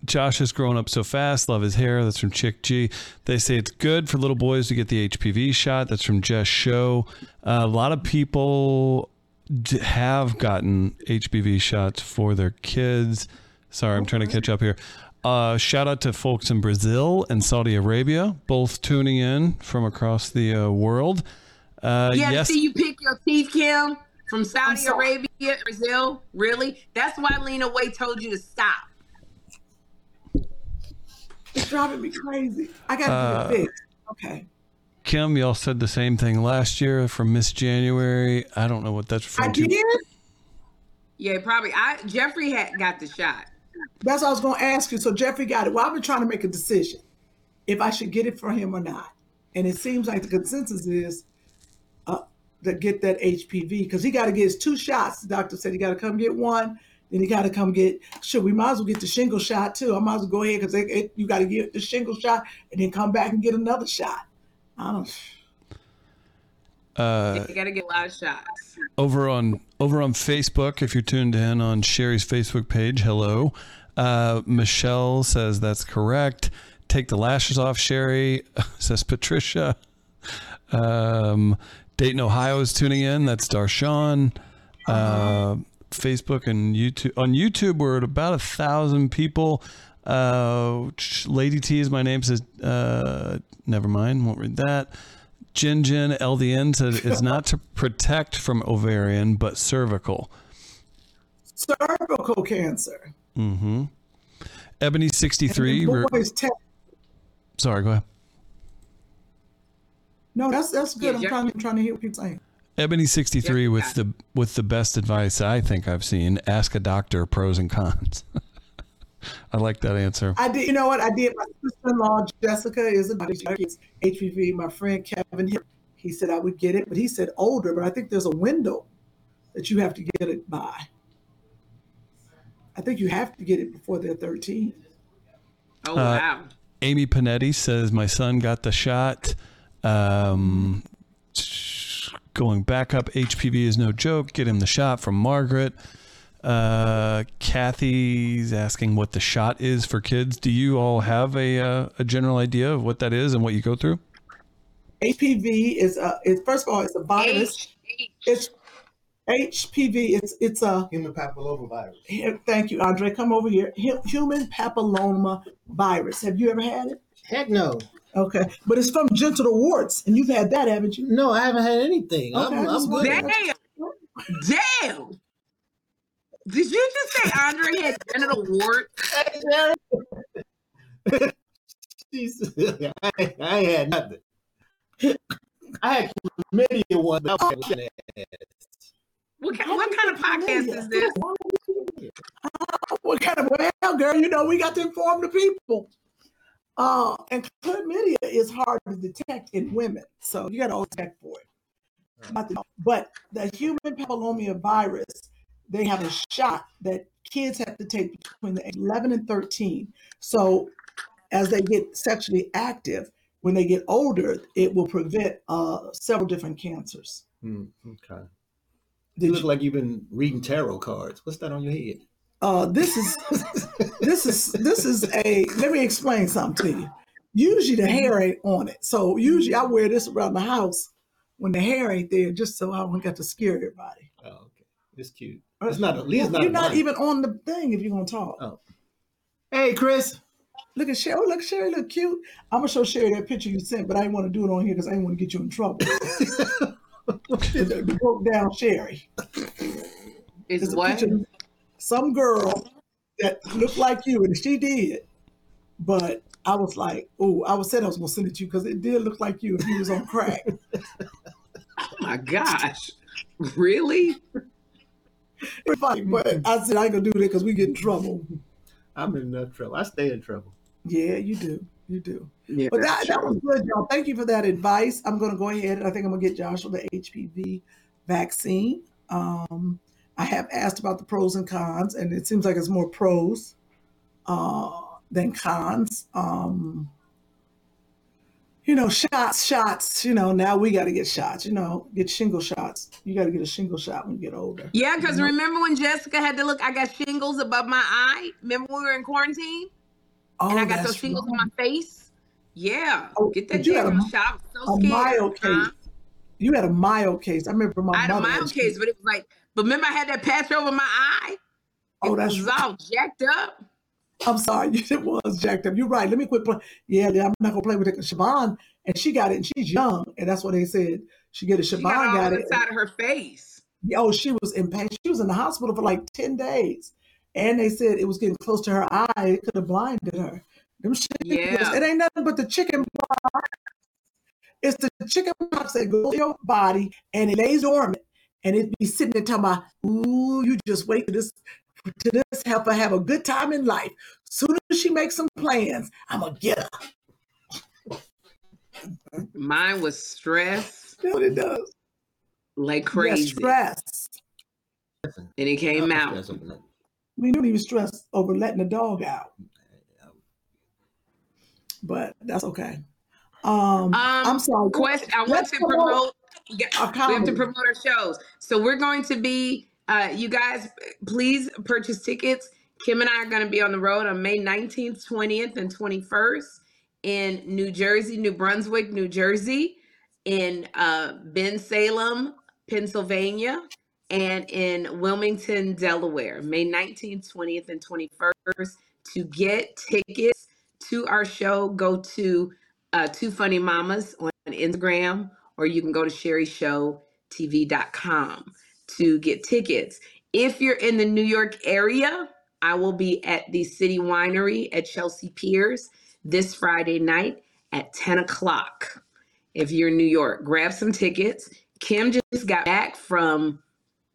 Josh is growing up so fast. Love his hair. That's from Chick G. They say it's good for little boys to get the H P V shot. That's from Jess Show. Uh, a lot of people d- have gotten H P V shots for their kids. Sorry, I'm trying to catch up here. Uh, shout out to folks in Brazil and Saudi Arabia, both tuning in from across the uh, world. Uh, yeah, yes. See you pick your teeth, Kym, from Saudi Arabia, Brazil. Really? That's why Lena Waithe told you to stop. It's driving me crazy. I gotta uh, get it fixed. Okay. Kym, y'all said the same thing last year from Miss January. I don't know what that's from. I did? Yeah, probably. I Jeffrey had got the shot. That's what I was going to ask you. So Jeffrey got it. Well, I've been trying to make a decision if I should get it for him or not. And it seems like the consensus is uh, to get that H P V because he got to get his two shots. The doctor said he got to come get one. Then he got to come get, sure, we might as well get the shingle shot too. I might as well go ahead because you got to get the shingle shot and then come back and get another shot. I don't uh, you got to get a lot of shots. Over on over on Facebook, if you're tuned in on Sherri's Facebook page, hello. Uh, Michelle says that's correct. Take the lashes off, Sherri, says Patricia. Um, Dayton, Ohio is tuning in. That's Darshawn. Uh, Facebook and YouTube. On YouTube, we're at about a thousand people. Uh, Lady T is my name, says, uh, never mind, won't read that. Jin Jin L D N says it's not to protect from ovarian, but cervical. Cervical cancer. Mm-hmm. Ebony sixty-three. Re- te- Sorry, go ahead. No, that's, that's good. Yeah, I'm yeah. trying to, trying to hear what you're saying. Ebony sixty-three yeah, with yeah. the, with the best advice I think I've seen, ask a doctor, pros and cons. I like that answer. I did. You know what I did? My sister-in-law Jessica is a H P V. My friend Kevin, he said I would get it, but he said older. But I think there's a window that you have to get it by. I think you have to get it before they're thirteen. Oh wow! Uh, Amy Panetti says my son got the shot. Um, going back up, H P V is no joke. Get him the shot from Margaret. Uh, Kathy's asking what the shot is for kids. Do you all have a uh, a general idea of what that is and what you go through? H P V is a. It's, first of all, it's a virus. H- it's H P V. It's it's a human papilloma virus. Here, thank you, Andre. Come over here. Human papilloma virus. Have you ever had it? Heck no. Okay, but it's from genital warts, and you've had that, haven't you? No, I haven't had anything. Okay, I'm, I'm good. Damn. Damn. Did you just say Andre had genital warts? I, I had nothing. I had chlamydia once. What, what kind of podcast is this? What kind of, well, girl, you know, we got to inform the people. Uh, and chlamydia is hard to detect in women, so you got to always check for it. But the human papilloma virus, they have a shot that kids have to take between the eleven and thirteen. So as they get sexually active, when they get older, it will prevent uh, several different cancers. Mm, okay. Did you look you, like you've been reading tarot cards. What's that on your head? Uh, this is, this is, this is a, let me explain something to you. Usually the hair ain't on it. So usually I wear this around the house when the hair ain't there, just so I don't have to scare everybody. Oh, okay. It's cute. It's not a, Leah's not You're not mind. Even on the thing if you're going to talk. Oh. Hey, Chris. Look at Sherri. Look, Sherri look cute. I'm going to show Sherri that picture you sent, but I didn't want to do it on here because I didn't want to get you in trouble. It broke down Sherri. It's, it's what? Picture, some girl that looked like you, and she did. But I was like, oh, I was said I was going to send it to you because it did look like you if you was on crack. Oh, my gosh. Really? Everybody, but I said I ain't gonna do that because we get in trouble. I'm in enough trouble. I stay in trouble. Yeah, you do. You do. Yeah, but that, that was good, y'all. Thank you for that advice. I'm gonna go ahead and I think I'm gonna get Joshua the H P V vaccine. Um, I have asked about the pros and cons, and it seems like it's more pros uh, than cons. Um, you know, shots, shots, you know, now we got to get shots, you know, get shingle shots. You got to get a shingle shot when you get older. Yeah, because you know? Remember when Jessica had to look, I got shingles above my eye. Remember when we were in quarantine? Oh, and I got those shingles right. on my face. Yeah. Oh, get that damn shot. I was so scared. A mild case. You had a mild case. I remember my I had a mild case, but it was like, but remember I had that patch over my eye? Oh, it that's was right. all jacked up. I'm sorry, it was jacked up. You're right. Let me quit playing. Yeah, I'm not gonna play with it. Siobhan, and she got it, and she's young, and that's what they said. She get it. Siobhan she got, all got it inside of her face. Oh, she was in pain. She was in the hospital for like ten days, and they said it was getting close to her eye. It could have blinded her. Them shit. Yeah. It ain't nothing but the chicken pox. It's the chickenpox that goes in your body and it lays dormant, and it be sitting there talking about, ooh, you just wait for this, to this heifer have a good time in life. Soon as she makes some plans, I'm gonna get her. Mine was stress. That's what it does. Like crazy. Yeah, stress. And it came out. We don't even stress over letting the dog out. But that's okay. Um, um I'm sorry. Quest, I want to promote. Yeah, we have to promote our shows. So we're going to be, uh, you guys, please purchase tickets. Kym and I are going to be on the road on May nineteenth, twentieth, and twenty-first in New Jersey, New Brunswick, New Jersey, in uh, Ben Salem, Pennsylvania, and in Wilmington, Delaware, May nineteenth, twentieth, and twenty-first. To get tickets to our show, go to uh, Two Funny Mamas on Instagram, or you can go to sherri show t v dot com to get tickets. If you're in the New York area, I will be at the City Winery at Chelsea Piers this Friday night at ten o'clock. If you're in New York, grab some tickets. Kym just got back from,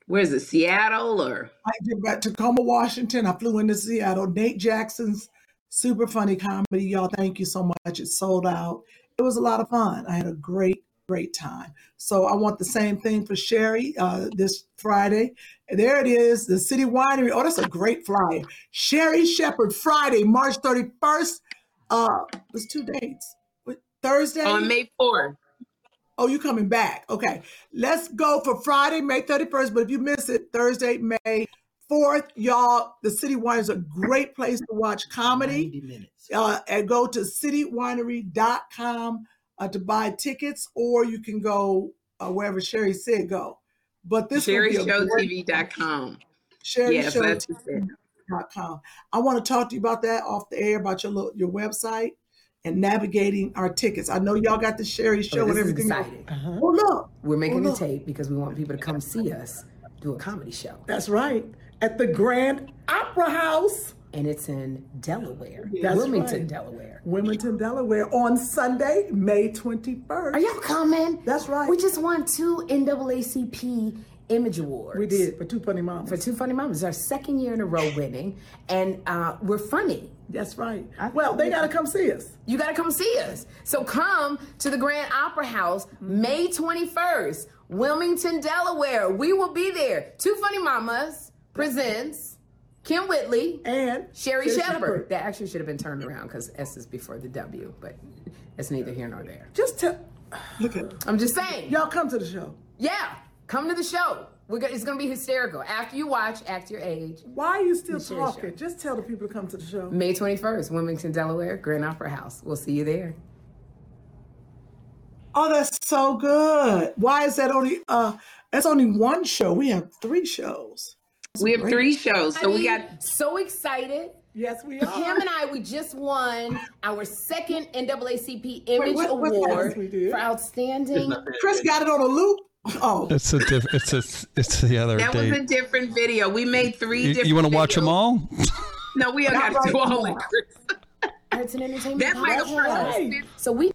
where is it, Seattle? Or I did back to Tacoma, Washington. I flew into Seattle. Nate Jackson's super funny comedy. Y'all, thank you so much. It sold out. It was a lot of fun. I had a great, great time. So I want the same thing for Sherri uh, this Friday. There it is, the City Winery. Oh, that's a great flyer. Sherri Shepherd, Friday, March thirty-first. Uh, there's two dates. Thursday? On May fourth. Oh, you coming back. Okay. Let's go for Friday, May thirty-first. But if you miss it, Thursday, May fourth, y'all, the City Winery is a great place to watch comedy. ninety minutes. Uh, and go to city winery dot com uh, to buy tickets, or you can go uh, wherever Sherri said go. But this sherri show t v dot com. sherri show t v dot com. I want to talk to you about that off the air, about your your website and navigating our tickets. I know y'all got the Sherri Show oh, and everything. Uh-huh. Oh, look. We're making oh, the tape because we want people to come see us do a comedy show. That's right. At the Grand Opera House. And it's in Delaware. That's Wilmington, right. Delaware. Wilmington, Delaware on Sunday, May twenty-first. Are y'all coming? That's right. We just won two N double A C P Image Awards. We did, for Two Funny Mamas. For Two Funny Mamas. Our second year in a row winning. And uh, we're funny. That's right. I well, they got to come see us. You got to come see us. So come to the Grand Opera House, mm-hmm. May twenty-first, Wilmington, Delaware. We will be there. Two Funny Mamas presents Kym Whitley and Sherri Shepherd. Shepherd. That actually should have been turned around because S is before the W, but that's neither here nor there. Just to... Look at I'm just saying. Y'all come to the show. Yeah. Come to the show. We're go- it's going to be hysterical. After you watch, act your age. Why are you still talking? Just tell the people to come to the show. May twenty-first, Wilmington, Delaware, Grand Opera House. We'll see you there. Oh, that's so good. Why is that only, uh, that's only one show? We have three shows. That's we have great. three shows. So I mean, we got so excited. Yes, we are. Kym and I, we just won our second N double A C P Image Wait, what, Award what for Outstanding. Chris got it on a loop. Oh, it's a diff- it's a it's the other. That date. was a different video. We made three. You, different you want to watch videos. them all? No, we got to do all of it. It's an entertainment. That's like a person. Right. So we.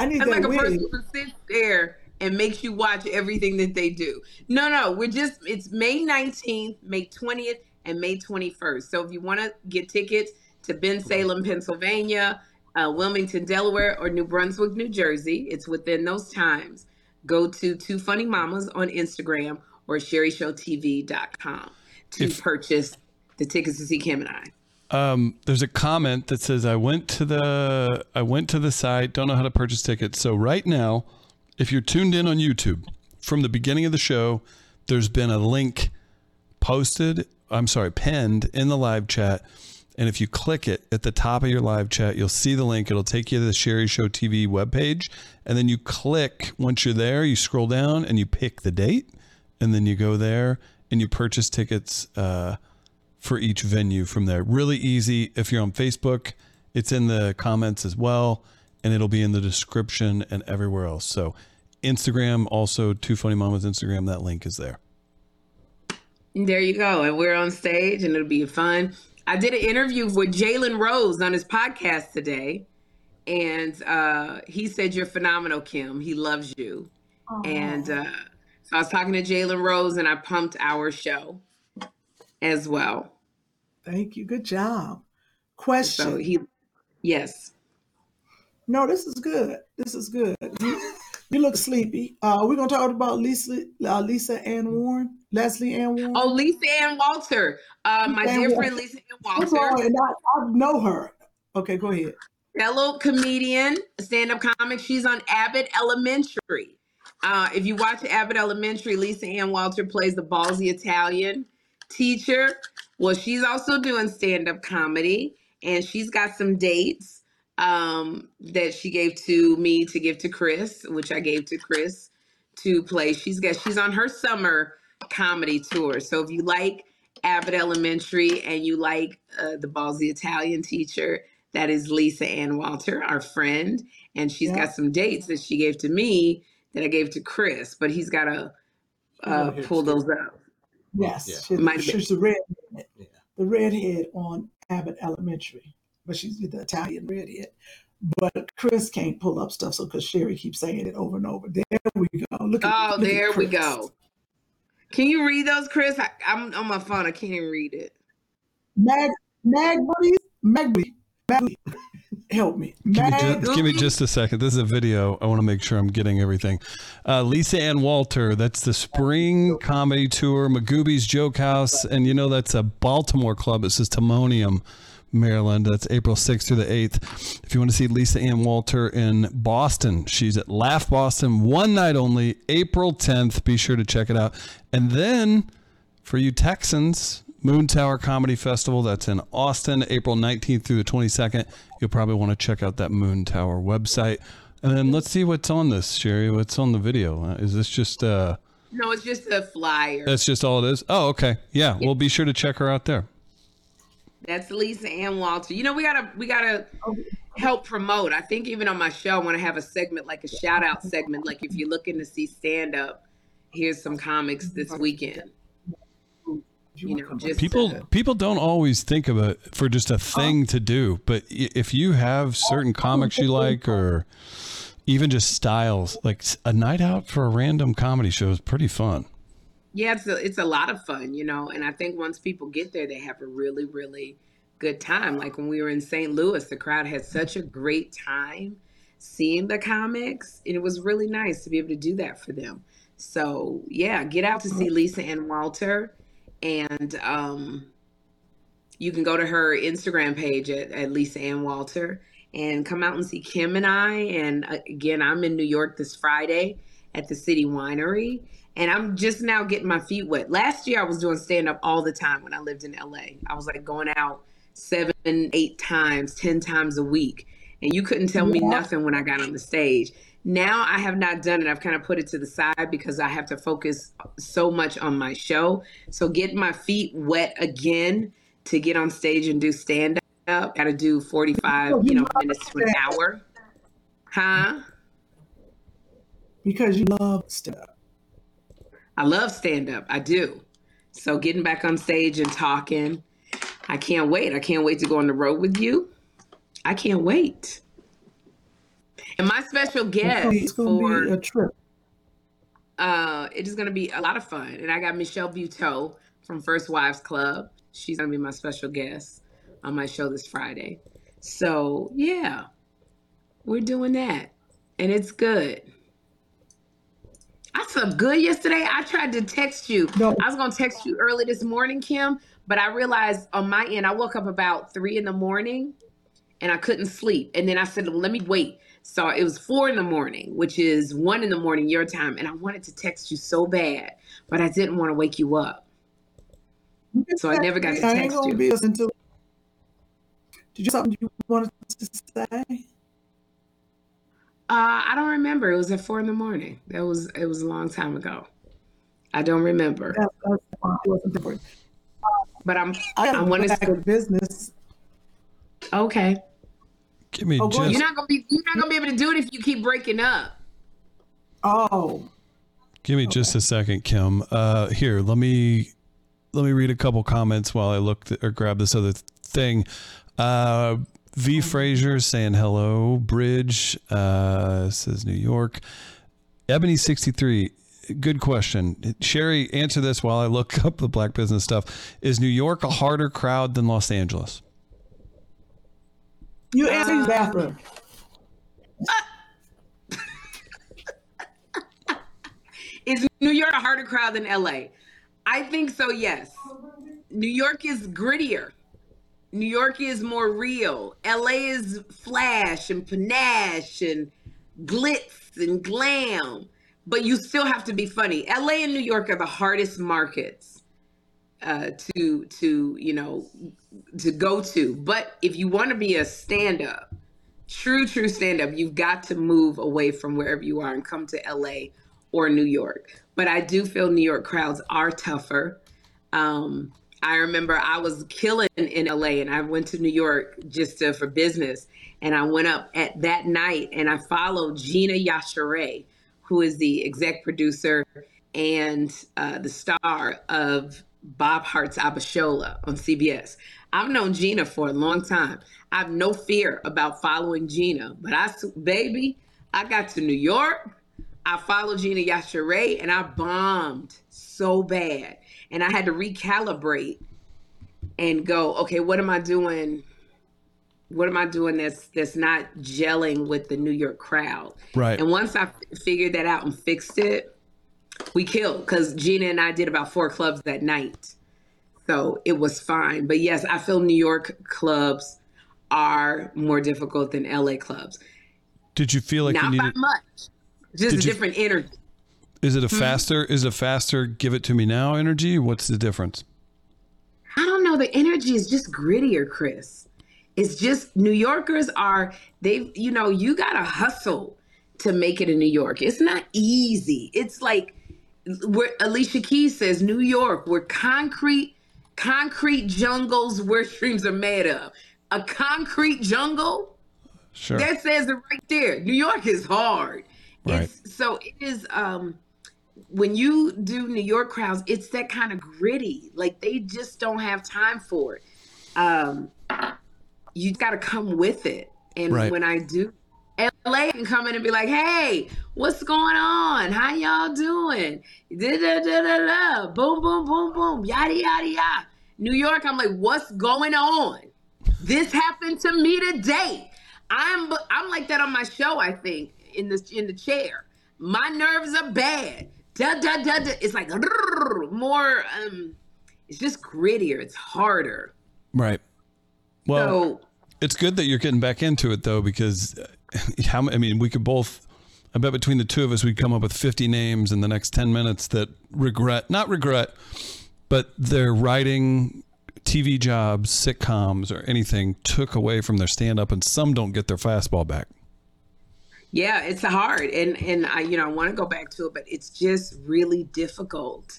I need that's that like wig. a person who sits there and makes you watch everything that they do. No, no, we're just. It's May nineteenth, May twentieth, and May twenty-first. So if you want to get tickets to Ben Salem, Pennsylvania, uh, Wilmington, Delaware, or New Brunswick, New Jersey, it's within those times. Go to Two Funny Mamas on Instagram or sherri show t v dot com to if, purchase the tickets to see Kym and I. Um, there's a comment that says, I went to the I went to the site, don't know how to purchase tickets. So right now, if you're tuned in on YouTube, from the beginning of the show, there's been a link posted, I'm sorry, pinned in the live chat. And if you click it at the top of your live chat, you'll see the link. It'll take you to the Sherri Show T V webpage. And then you click, once you're there, you scroll down and you pick the date. And then you go there and you purchase tickets uh, for each venue from there. Really easy. If you're on Facebook, it's in the comments as well. And it'll be in the description and everywhere else. So Instagram, also Two Funny Mamas Instagram, that link is there. There you go. And we're on stage and it'll be fun. I did an interview with Jalen Rose on his podcast today, And uh, he said, "You're phenomenal, Kym. He loves you." Aww. And uh, so I was talking to Jalen Rose, and I pumped our show as well. Thank you. Good job. Question. So he, yes. No, this is good. This is good. You look sleepy. Uh, we're gonna talk about Lisa, uh, Lisa Ann Warren, Leslie Ann Warren. Oh, Lisa Ann Walter. Uh, my Ann dear Walter. friend Lisa Ann Walter. Sorry, and I, I know her. Okay, go ahead. Fellow comedian, stand-up comic. She's on Abbott Elementary. Uh, if you watch Abbott Elementary, Lisa Ann Walter plays the ballsy Italian teacher. Well, she's also doing stand-up comedy, and she's got some dates um, that she gave to me to give to Chris, which I gave to Chris to play. She's got she's on her summer comedy tour. So if you like Abbott Elementary and you like uh, the ballsy Italian teacher, that is Lisa Ann Walter, our friend, and she's yeah. got some dates that she gave to me that I gave to Chris, but he's got to uh, pull those up. Yes, yeah. she's, she's the redhead, yeah. the redhead on Abbott Elementary, but she's the Italian redhead. But Chris can't pull up stuff, so because Sherri keeps saying it over and over. There we go. Look at, oh, look there at we go. Can you read those, Chris? I, I'm on my phone. I can't even read it. Mag, mag, buddies, mag. Help me. Give me, just, give me just a second. This is a video. I want to make sure I'm getting everything. Uh, Lisa Ann Walter, that's the spring comedy tour, Magooby's Joke House. And you know, that's a Baltimore club. It says Timonium, Maryland. That's April sixth through the eighth. If you want to see Lisa Ann Walter in Boston, she's at Laugh Boston, one night only, April tenth. Be sure to check it out. And then for you Texans, Moon Tower Comedy Festival, that's in Austin, April nineteenth through the twenty-second. You'll probably want to check out that Moon Tower website. And then let's see what's on this, Sherri. What's on the video? Is this just uh No, it's just a flyer. That's just all it is? Oh, okay. Yeah, yeah. Well, be sure to check her out there. That's Lisa Ann Walter. You know, we gotta we gotta help promote. I think even on my show I want to have a segment, like a shout out segment, like if you're looking to see stand up, here's some comics this weekend. You know, just people to, people don't always think of it for just a thing uh, to do, but if you have certain comics you like, or even just styles, like a night out for a random comedy show is pretty fun. Yeah, it's a, it's a lot of fun, you know, and I think once people get there, they have a really, really good time. Like when we were in Saint Louis, the crowd had such a great time seeing the comics, and it was really nice to be able to do that for them. So yeah, get out to see Lisa Ann Walter. And um, you can go to her Instagram page at, at Lisa Ann Walter and come out and see Kym and I. And uh, again, I'm in New York this Friday at the City Winery. And I'm just now getting my feet wet. Last year, I was doing stand-up all the time when I lived in L A. I was like going out seven, eight times, ten times a week. And you couldn't tell me yeah. nothing when I got on the stage. Now I have not done it. I've kind of put it to the side because I have to focus so much on my show. So get my feet wet again to get on stage and do stand up. Got to do forty-five, you know, minutes to an hour. Huh? Because you love stand up. I love stand up. I do. So getting back on stage and talking. I can't wait. I can't wait to go on the road with you. I can't wait. And my special guest it's gonna, it's gonna for a trip. Uh, it is going to be a lot of fun. And I got Michelle Buteau from First Wives Club. She's going to be my special guest on my show this Friday. So, yeah, we're doing that. And it's good. I slept good yesterday. I tried to text you. No. I was going to text you early this morning, Kym, but I realized on my end, I woke up about three in the morning and I couldn't sleep. And then I said, well, let me wait. So it was four in the morning, which is one in the morning your time. And I wanted to text you so bad, but I didn't want to wake you up. So I never got to text you. Be until... Did you something you wanted to say? Uh, I don't remember. It was at four in the morning. That was it was a long time ago. I don't remember. That, that but I'm I, I wanted to business. Okay. Give me oh, just... You're not gonna be you're not gonna be able to do it if you keep breaking up. Oh. Give me okay. just a second, Kym. Uh, here, let me let me read a couple comments while I look th- or grab this other thing. Uh, V. Frazier saying hello. Bridge uh, says New York. Ebony sixty-three. Good question. Sherri, answer this while I look up the black business stuff. Is New York a harder crowd than Los Angeles? You answer the bathroom. Is New York a harder crowd than L A? I think so, yes. New York is grittier. New York is more real. L A is flash and panache and glitz and glam. But you still have to be funny. L A and New York are the hardest markets uh, to to you know to go to. But if you want to be a stand-up, true true stand-up, you've got to move away from wherever you are and come to L A or New York. But I do feel New York crowds are tougher. Um, I remember I was killing in L A and I went to New York just to, for business. And I went up at that night and I followed Gina Yashere, who is the exec producer and uh, the star of Bob Hart's Abishola on C B S. I've known Gina for a long time. I have no fear about following Gina, but I, baby, I got to New York. I followed Gina Yashere and I bombed so bad. And I had to recalibrate and go, okay, what am I doing? What am I doing that's that's not gelling with the New York crowd? Right. And once I f- figured that out and fixed it, we killed, because Gina and I did about four clubs that night. So it was fine. But yes, I feel New York clubs are more difficult than L A clubs. Did you feel like not you needed- by much, just a you- different energy. Is it a faster, is it a faster give it to me now energy? What's the difference? I don't know. The energy is just grittier, Chris. It's just New Yorkers are, they've, you know, you got to hustle to make it in New York. It's not easy. It's like where Alicia Keys says, New York, we're concrete, concrete jungles where streams are made of. A concrete jungle? Sure. That says it right there. New York is hard. Right. It's, so it is... Um, when you do New York crowds, it's that kind of gritty. Like, they just don't have time for it. Um, you got to come with it. And right. when I do, L A can come in and be like, hey, what's going on? How y'all doing? Da-da-da-da-da. Boom, boom, boom, boom. Yada, yada, yada. New York, I'm like, what's going on? This happened to me today. I'm I'm like that on my show, I think, in the, in the chair. My nerves are bad. Da, da, da, da. It's like more, um, it's just grittier. It's harder. Right. Well, so, it's good that you're getting back into it though, because how, I mean, we could both, I bet between the two of us, we'd come up with fifty names in the next ten minutes that regret, not regret, but their writing, T V jobs, sitcoms, or anything took away from their stand up, and some don't get their fastball back. Yeah, it's hard. And, and I, you know, I want to go back to it, but it's just really difficult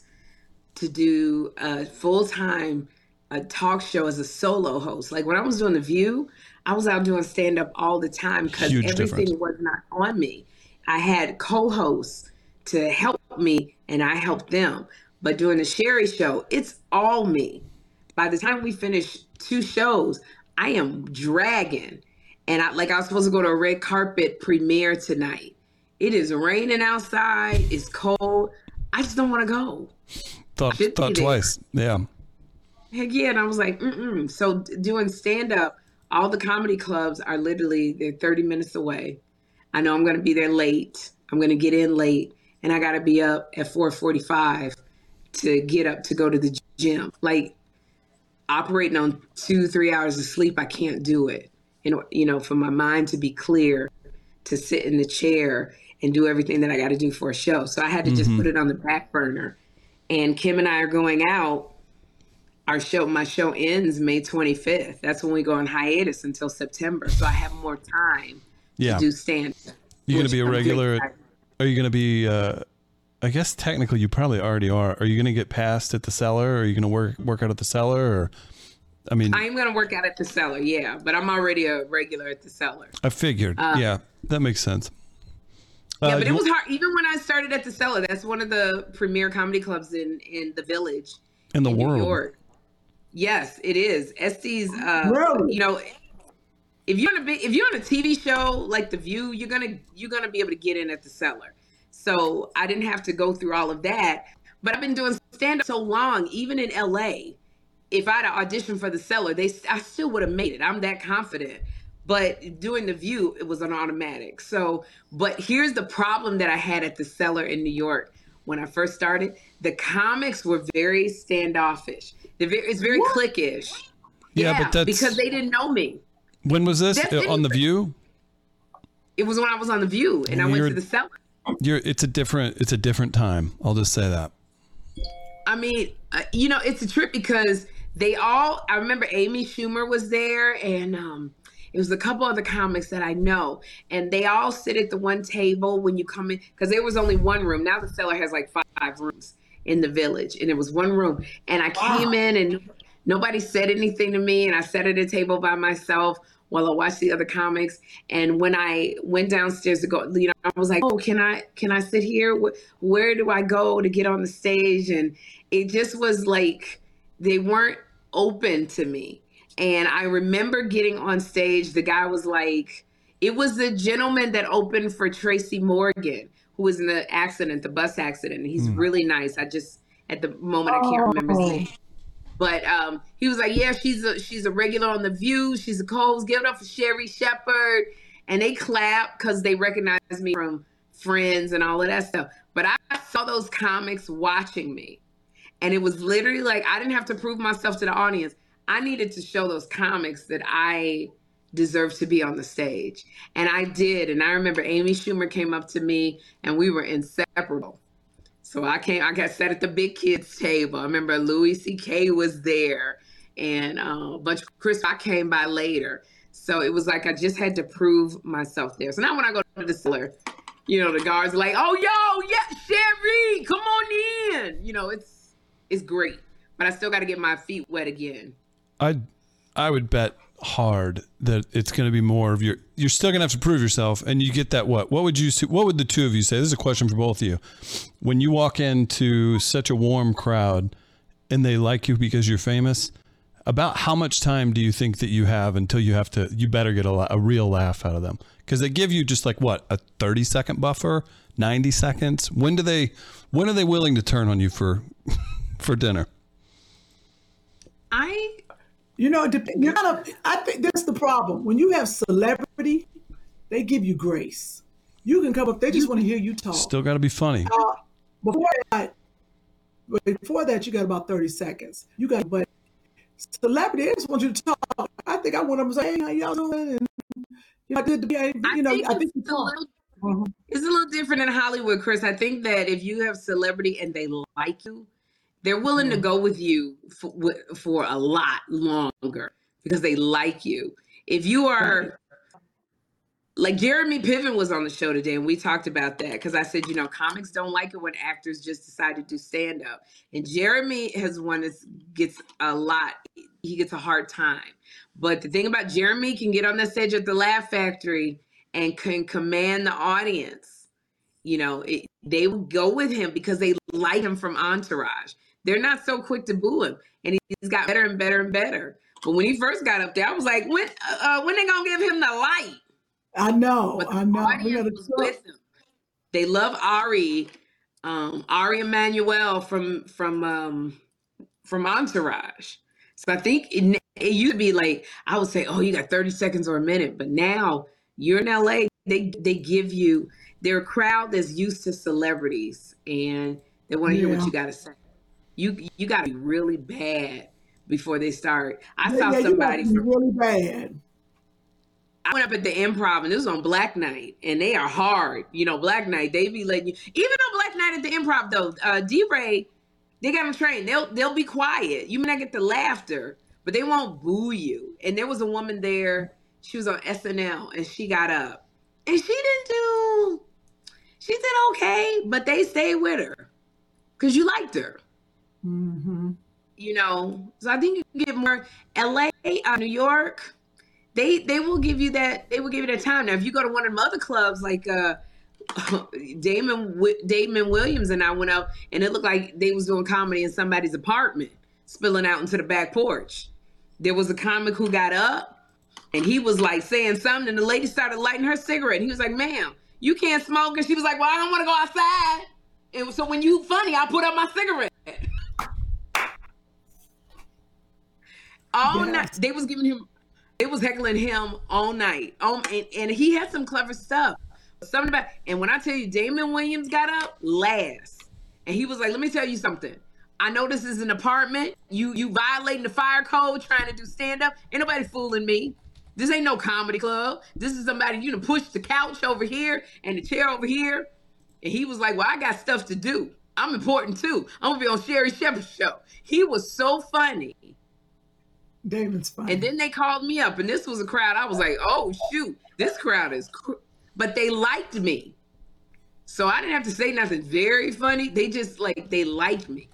to do a full-time a talk show as a solo host. Like when I was doing The View, I was out doing stand-up all the time because everything difference. was not on me. I had co-hosts to help me and I helped them. But doing The Sherri Show, it's all me. By the time we finish two shows, I am dragging. And I, like I was supposed to go to a red carpet premiere tonight. It is raining outside. It's cold. I just don't want to go. Thought, thought twice. Yeah. Heck yeah. And I was like, mm-mm. So doing stand-up, all the comedy clubs are literally, they're thirty minutes away. I know I'm going to be there late. I'm going to get in late. And I got to be up at four forty-five to get up to go to the gym. Like operating on two, three hours of sleep, I can't do it. And, you know, for my mind to be clear, to sit in the chair and do everything that I got to do for a show. So I had to mm-hmm. just put it on the back burner. And Kym and I are going out. Our show, my show ends May twenty-fifth. That's when we go on hiatus until September. So I have more time yeah. to do stand-up. You're going to be a regular. At, are you going to be, uh, I guess technically you probably already are. Are you going to get passed at the Cellar? Or are you going to work, work out at the Cellar? Or... I mean, I'm going to work out at the Cellar, yeah, but I'm already a regular at the Cellar. I figured, uh, yeah, that makes sense. Yeah, uh, but it was hard. Even when I started at the Cellar, that's one of the premier comedy clubs in, in the village. In the in world. New York. Yes, it is. S C's, uh, really? You know, if you're on a big, if you're on a T V show like The View, you're gonna you're gonna be able to get in at the Cellar. So I didn't have to go through all of that. But I've been doing stand up so long, even in L A. If I'd auditioned for the Cellar, they I still would have made it. I'm that confident. But doing The View, it was an automatic. So, but here's the problem that I had at the Cellar in New York when I first started. The comics were very standoffish. They're very, it's very what? cliquish. Yeah, yeah, but that's because they didn't know me. When was this uh, on The View? It was when I was on The View, and well, I went to the Cellar. You're, it's a different, it's a different time. I'll just say that. I mean, uh, you know, it's a trip because they all. I remember Amy Schumer was there, and um, it was a couple other comics that I know, and they all sit at the one table when you come in because there was only one room. Now the Cellar has like five rooms in the village, and it was one room. And I came wow. in, and nobody said anything to me, and I sat at a table by myself while I watched the other comics. And when I went downstairs to go, you know, I was like, oh, can I can I sit here? Where do I go to get on the stage? And it just was like they weren't open to me. And I remember getting on stage. The guy was like, it was the gentleman that opened for Tracy Morgan, who was in the accident, the bus accident. He's mm. really nice. I just, at the moment, I can't remember his name. But um, he was like, yeah, she's a, she's a regular on The View. She's a co-host. Give it up for Sherri Shepherd. And they clapped because they recognized me from Friends and all of that stuff. But I saw those comics watching me. And it was literally like I didn't have to prove myself to the audience. I needed to show those comics that I deserved to be on the stage. And I did. And I remember Amy Schumer came up to me, and we were inseparable. So I came, I got sat at the big kids table. I remember Louis C K was there, and uh, a bunch of Chris, I came by later. So it was like, I just had to prove myself there. So now when I go to the Cellar, you know, the guards are like, oh, yo, yeah, Sherri, come on in. You know, it's, it's great, but I still got to get my feet wet again. I, I would bet hard that it's going to be more of your, you're still going to have to prove yourself. And you get that. What, what would you, what would the two of you say? This is a question for both of you. When you walk into such a warm crowd and they like you because you're famous, about how much time do you think that you have until you have to, you better get a, a real laugh out of them? Cause they give you just like what, a thirty second buffer, ninety seconds. When do they, when are they willing to turn on you for, for dinner? I, You know, you're not a, I think that's the problem. When you have celebrity, they give you grace. You can come up. They just want to hear you talk. Still got to be funny. Uh, before that, before that, you got about thirty seconds. You got, but celebrity, they just want you to talk. I think I want them to say, hey, how y'all doing? And, you know, good to be, you know, I think, I think it's, a little, uh-huh. it's a little different in Hollywood, Chris. I think that if you have celebrity and they like you, they're willing to go with you for, for a lot longer because they like you. If you are like Jeremy Piven was on the show today and we talked about that because I said, you know, comics don't like it when actors just decide to do stand up. And Jeremy has one that gets a lot. He gets a hard time. But the thing about Jeremy can get on the stage at the Laugh Factory and can command the audience. You know, it, they will go with him because they like him from Entourage. They're not so quick to boo him, and he's got better and better and better. But when he first got up there, I was like, "When, uh, when they gonna give him the light?" I know, I know. We gotta with him. They love Ari, um, Ari Emanuel from from um, from Entourage. So I think it, it used to be like I would say, "Oh, you got thirty seconds or a minute," but now you're in L A. They they give you their crowd that's used to celebrities, and they want to yeah. hear what you gotta say. You you gotta be really bad before they start. I yeah, saw yeah, somebody you from, really bad. I went up at the Improv and it was on Black Night, and they are hard. You know, Black Night they be letting you. Even on Black Night at the Improv though, uh, D-Ray, they got them trained. They'll they'll be quiet. You may not get the laughter, but they won't boo you. And there was a woman there. She was on S N L and she got up, and she didn't do. She did okay, but they stayed with her because you liked her. Mm-hmm. You know, so I think you can get more. L A, uh, New York, they they will give you that. They will give you that time. Now, if you go to one of them other clubs, like uh, Damon Damon Williams and I went up, and it looked like they was doing comedy in somebody's apartment, spilling out into the back porch. There was a comic who got up, And he was like saying something, and the lady started lighting her cigarette. He was like, ma'am, you can't smoke. And she was like, well, I don't want to go outside. And so when you funny, I put up my cigarette. All yes. night, they was giving him, it was heckling him all night. Um, and, and he had some clever stuff. Something about, and when I tell you, Damon Williams got up last. And he was like, let me tell you something. I know this is an apartment. You you violating the fire code, trying to do stand-up. Ain't nobody fooling me. This ain't no comedy club. This is somebody, you done pushed the couch over here and the chair over here. And he was like, well, I got stuff to do. I'm important too. I'm gonna be on Sherri Shepherd's show. He was so funny. Damon's funny. And then they called me up, and this was a crowd. I was like, oh shoot, this crowd is, cr-. But they liked me. So I didn't have to say nothing very funny. They just like, they liked me.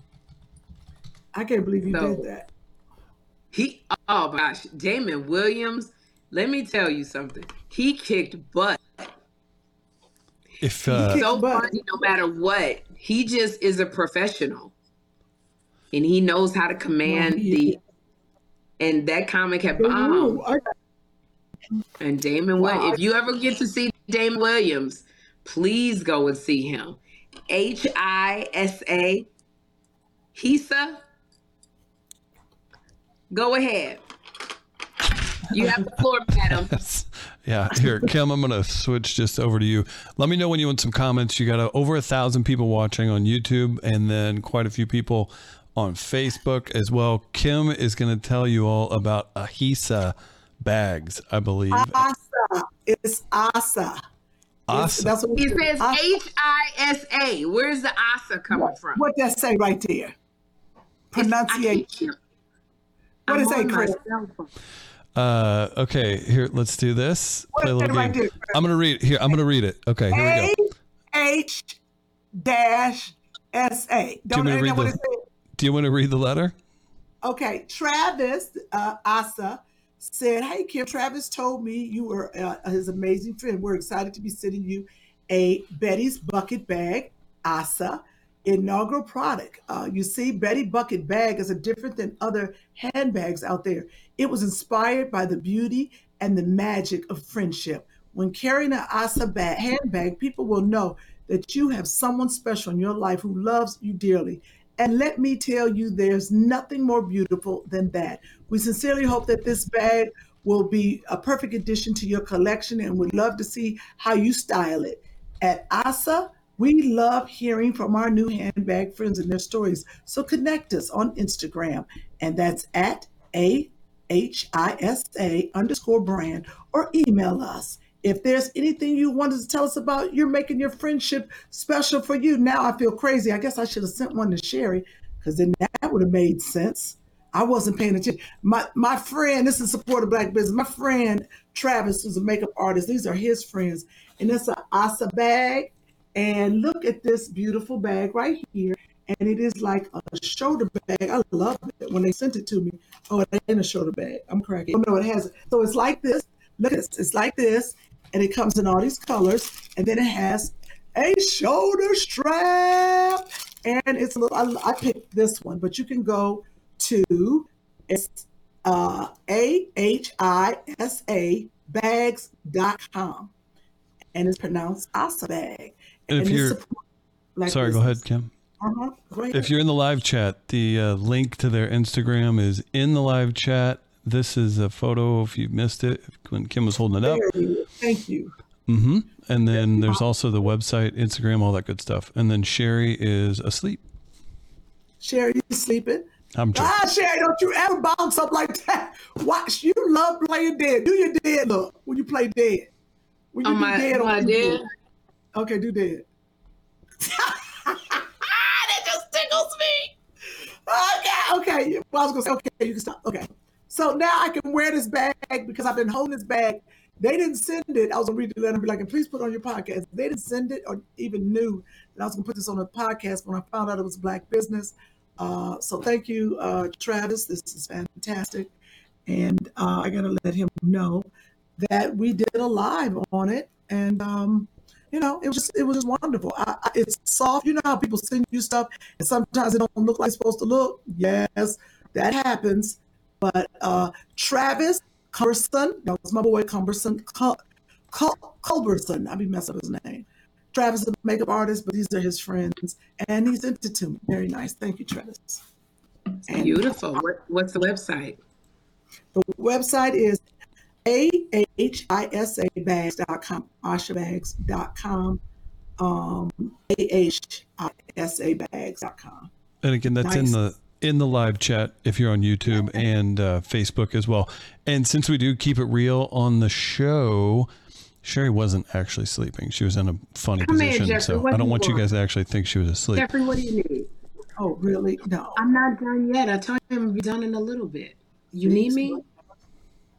I can't believe you so, did that. He, oh my gosh, Damon Williams, let me tell you something. He kicked butt. If uh, so butt. funny, no matter what, he just is a professional, and he knows how to command oh, yeah. the. And that comic had bombed. Oh, I, and Damon, wow, Williams. If you ever get to see Damon Williams, please go and see him. H I S A. Hisa, go ahead. You have the floor, madam. Yeah, here, Kym, I'm going to switch just over to you. Let me know when you want some comments. You got uh, over a thousand people watching on YouTube, and then quite a few people on Facebook as well. Kym is going to tell you all about Ahisa Bags, I believe. Ahisa. It's Ahisa. Awesome. That's what it says H I S A. Where's the Ahisa coming what, from? What that say right there? Pronunciation. What is that, Chris? Uh, okay, here, let's do this. Play a little game. I'm gonna read it. Here, I'm gonna read it. Okay, here we go. H dash S A. Don't know what it says. Do you want to read the letter? Okay, Travis uh, Ahisa said, hey, Kym, Travis told me you were uh, his amazing friend. We're excited to be sending you a Betty's Bucket Bag, Ahisa, inaugural product. Uh, you see, Betty Bucket Bag is a different than other handbags out there. It was inspired by the beauty and the magic of friendship. When carrying an Ahisa bag, handbag, people will know that you have someone special in your life who loves you dearly. And let me tell you, there's nothing more beautiful than that. We sincerely hope that this bag will be a perfect addition to your collection, and would love to see how you style it. At Ahisa, we love hearing from our new handbag friends and their stories. So connect us on Instagram, and that's at A H I S A underscore brand, or email us. If there's anything you wanted to tell us about, you're making your friendship special for you. Now I feel crazy. I guess I should have sent one to Sherri, because then that would have made sense. I wasn't paying attention. My my friend, this is Support of Black Business. My friend, Travis, who's a makeup artist, these are his friends. And it's an Ahisa bag. And look at this beautiful bag right here. And it is like a shoulder bag. I love it when they sent it to me. Oh, it ain't a shoulder bag. I'm cracking. Oh, no, it has it. So it's like this. Look at this. It's like this. And it comes in all these colors, and then it has a shoulder strap, and it's a little, I, I picked this one, but you can go to, it's uh, A H I S A bags dot com, and it's pronounced Ahisa Bag. And, and if you're, like sorry, this. Go ahead, Kym. Uh-huh. Go ahead. If you're in the live chat, the uh, link to their Instagram is in the live chat. This is a photo, if you missed it, when Kym was holding it up. Thank you. Mm-hmm. And then there's also the website, Instagram, all that good stuff. And then Sherri is asleep. Sherri, you sleeping? I'm joking. Ah, Sherri, don't you ever bounce up like that. Watch, you love playing dead. Do your dead look when you play dead. When you oh, do my, dead. My dead? Do? Okay, do dead. That just tickles me. Okay, okay. Well, I was going to say, okay, you can stop. Okay. So now I can wear this bag because I've been holding this bag. They didn't send it. I was going to read the letter and be like, and please put it on your podcast. They didn't send it or even knew that I was going to put this on a podcast when I found out it was Black Business. Uh, so thank you, uh, Travis. This is fantastic. And uh, I got to let him know that we did a live on it. And, um, you know, it was just, it was just wonderful. I, I, it's soft. You know how people send you stuff and sometimes it don't look like it's supposed to look. Yes, that happens. But uh, Travis, Culberson. That was my boy, Culberson. Cul- Cul- Culberson. I be messing up his name. Travis is a makeup artist, but these are his friends, and he's into it to me. Very nice. Thank you, Travis. And beautiful. What, what's the website? The website is ahisa bags dot com, ahisa bags dot com, um, ahisa bags dot com. And again, that's nice. in the in the live chat if you're on YouTube and uh, Facebook as well. And since we do keep it real on the show, Sherri wasn't actually sleeping. She was in a funny Come position, in, Jeffrey, so I don't want you guys to actually think she was asleep. Jeffrey, what do you need? Oh, really? No. I'm not done yet. I told him I'm done in a little bit. You need me?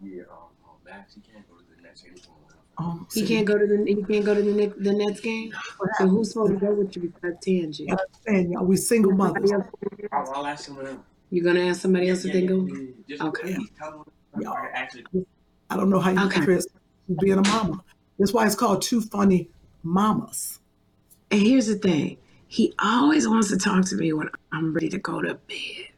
Yeah, um, Max, he can't go to the next game. Um, he can't go to the he can't go to the next the next game. So who's supposed to go with you besides Tangie? I'm saying, y'all, we single mothers. I'll, I'll ask someone else. You're gonna ask somebody else if they go? Okay. Yeah. I don't know how you okay. Chris being a mama. That's why it's called Two Funny Mamas. And here's the thing. He always wants to talk to me when I'm ready to go to bed.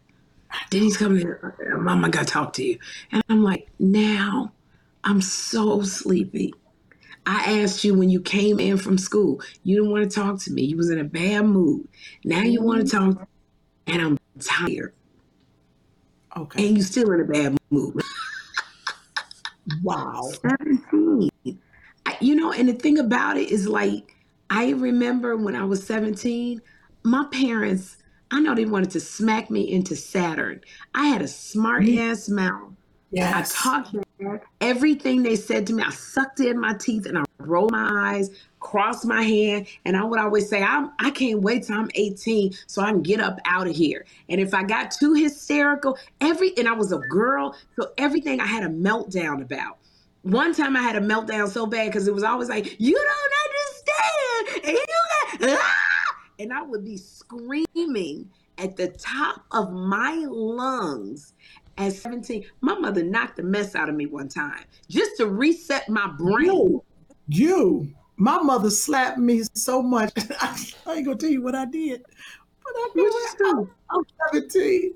Then he's coming here, Mama, I gotta talk to you. And I'm like, now I'm so sleepy. I asked you when you came in from school, you didn't want to talk to me. You was in a bad mood. Now you want to talk, and I'm tired. Okay. And you still in a bad mood. Wow. seventeen. I, you know, and the thing about it is, like, I remember when I was seventeen, my parents, I know they wanted to smack me into Saturn. I had a smart ass mouth. Yes. I talked back. Everything they said to me, I sucked in my teeth and I rolled my eyes, crossed my hand, and I would always say, I'm, I can't wait till I'm eighteen so I can get up out of here. And if I got too hysterical, every and I was a girl, so everything I had a meltdown about. One time I had a meltdown so bad because it was always like, you don't understand, and you got, ah! And I would be screaming at the top of my lungs at seventeen. My mother knocked the mess out of me one time just to reset my brain. You, you. My mother slapped me so much. I ain't gonna tell you what I did, but I knew I'm seventeen.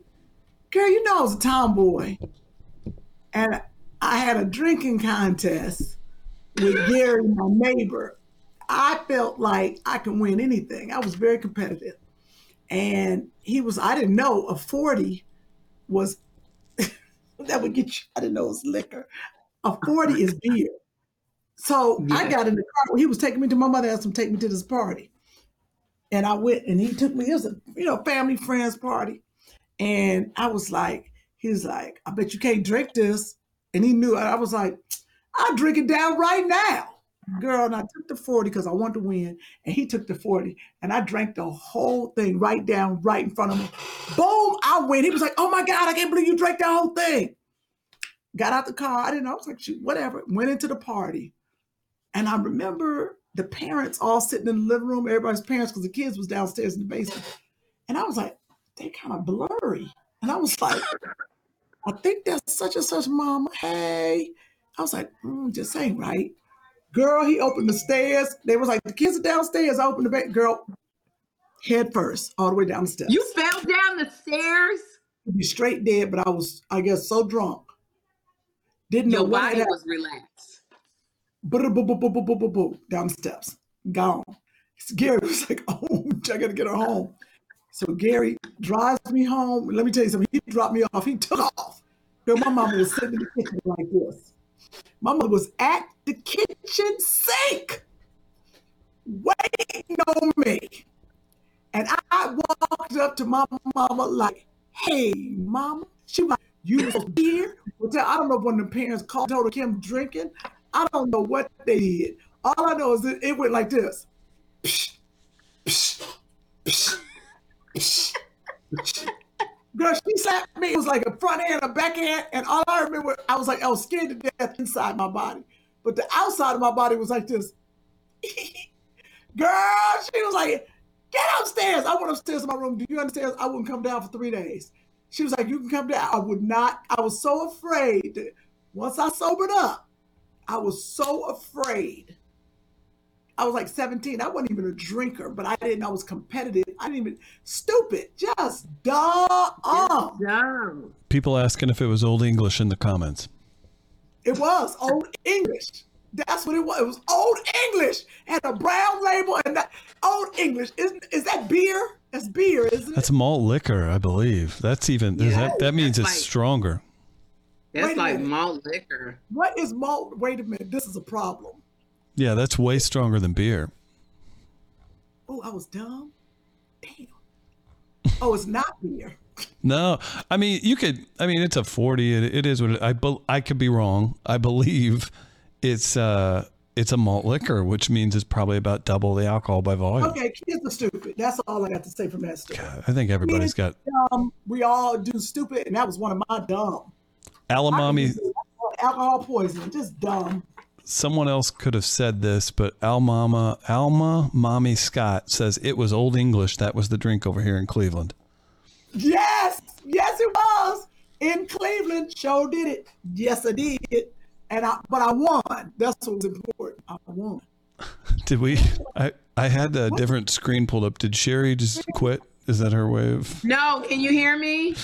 Girl, you know I was a tomboy, and I, I had a drinking contest with Gary, my neighbor. I felt like I could win anything. I was very competitive. And he was, I didn't know a forty was, that would get you, I didn't know it was liquor. A forty oh is beer. So yeah. I got in the car. He was taking me to my mother, asked him to take me to this party. And I went and he took me, it was a you know, family, friends party. And I was like, he was like, I bet you can't drink this. And he knew, I was like, I'll drink it down right now. Girl, and I took the forty because I wanted to win. And he took the forty and I drank the whole thing right down, right in front of me. Boom, I win. He was like, oh my God, I can't believe you drank that whole thing. Got out the car. I didn't know. I was like, shoot, whatever. Went into the party. And I remember the parents all sitting in the living room, everybody's parents, because the kids was downstairs in the basement. And I was like, they kind of blurry. And I was like, I think that's such and such mom. Hey, I was like, mm, just ain't right. Girl, he opened the stairs. They was like, the kids are downstairs. I opened the back. Girl, head first, all the way down the steps. You fell down the stairs? You straight dead, but I was, I guess, so drunk. Didn't Your know why. Your body was relaxed. Boo, boo, boo, boo, boo, boo, boo, boo, down the steps. Gone. Gary was like, oh, I got to get her home. So Gary drives me home. Let me tell you something. He dropped me off. He took off. Girl, my mama was sitting in the kitchen like this. My mama was at the kitchen sink waiting on me. And I walked up to my mama like, hey, mama. She was like, you was here? I don't know if one of the parents called, told her Kym drinking. I don't know what they did. All I know is that it went like this. Psh, psh, psh. Girl, she slapped me. It was like a front hand, a back hand, and all I remember, I was like, I was scared to death inside my body, but the outside of my body was like this. Girl, she was like, get upstairs. I went upstairs to my room. Do you understand? I wouldn't come down for three days. She was like, you can come down. I would not. I was so afraid. Once I sobered up, I was so afraid. I was like seventeen. I wasn't even a drinker, but I didn't. I was competitive. I didn't even stupid. Just dumb. Dumb. People asking if it was Old English in the comments. It was Old English. That's what it was. It was Old English. Had a brown label and that Old English. Isn't is that beer? That's beer, isn't it? That's malt liquor, I believe. That's even yeah. that, that means that's it's like, stronger. That's like minute. malt liquor. What is malt? Wait a minute. This is a problem. Yeah, that's way stronger than beer. Oh, I was dumb. Damn. Oh, it's not beer. No, I mean, you could, I mean, it's a forty. It, it is what it, I, I could be wrong. I believe it's, uh, it's a malt liquor, which means it's probably about double the alcohol by volume. Okay. Kids are stupid. That's all I got to say from that story. God, I think everybody's kids got, dumb. We all do stupid. And that was one of my dumb. Alimami. Alcohol poisoning, just dumb. Someone else could have said this, but Almama, Alma Mommy Scott says it was Old English. That was the drink over here in Cleveland. Yes, yes, it was in Cleveland. Show did it. Yes, I did, and I. But I won. That's what's important. I won. Did we? I I had a different screen pulled up. Did Sherri just quit? Is that her way of? No. Can you hear me?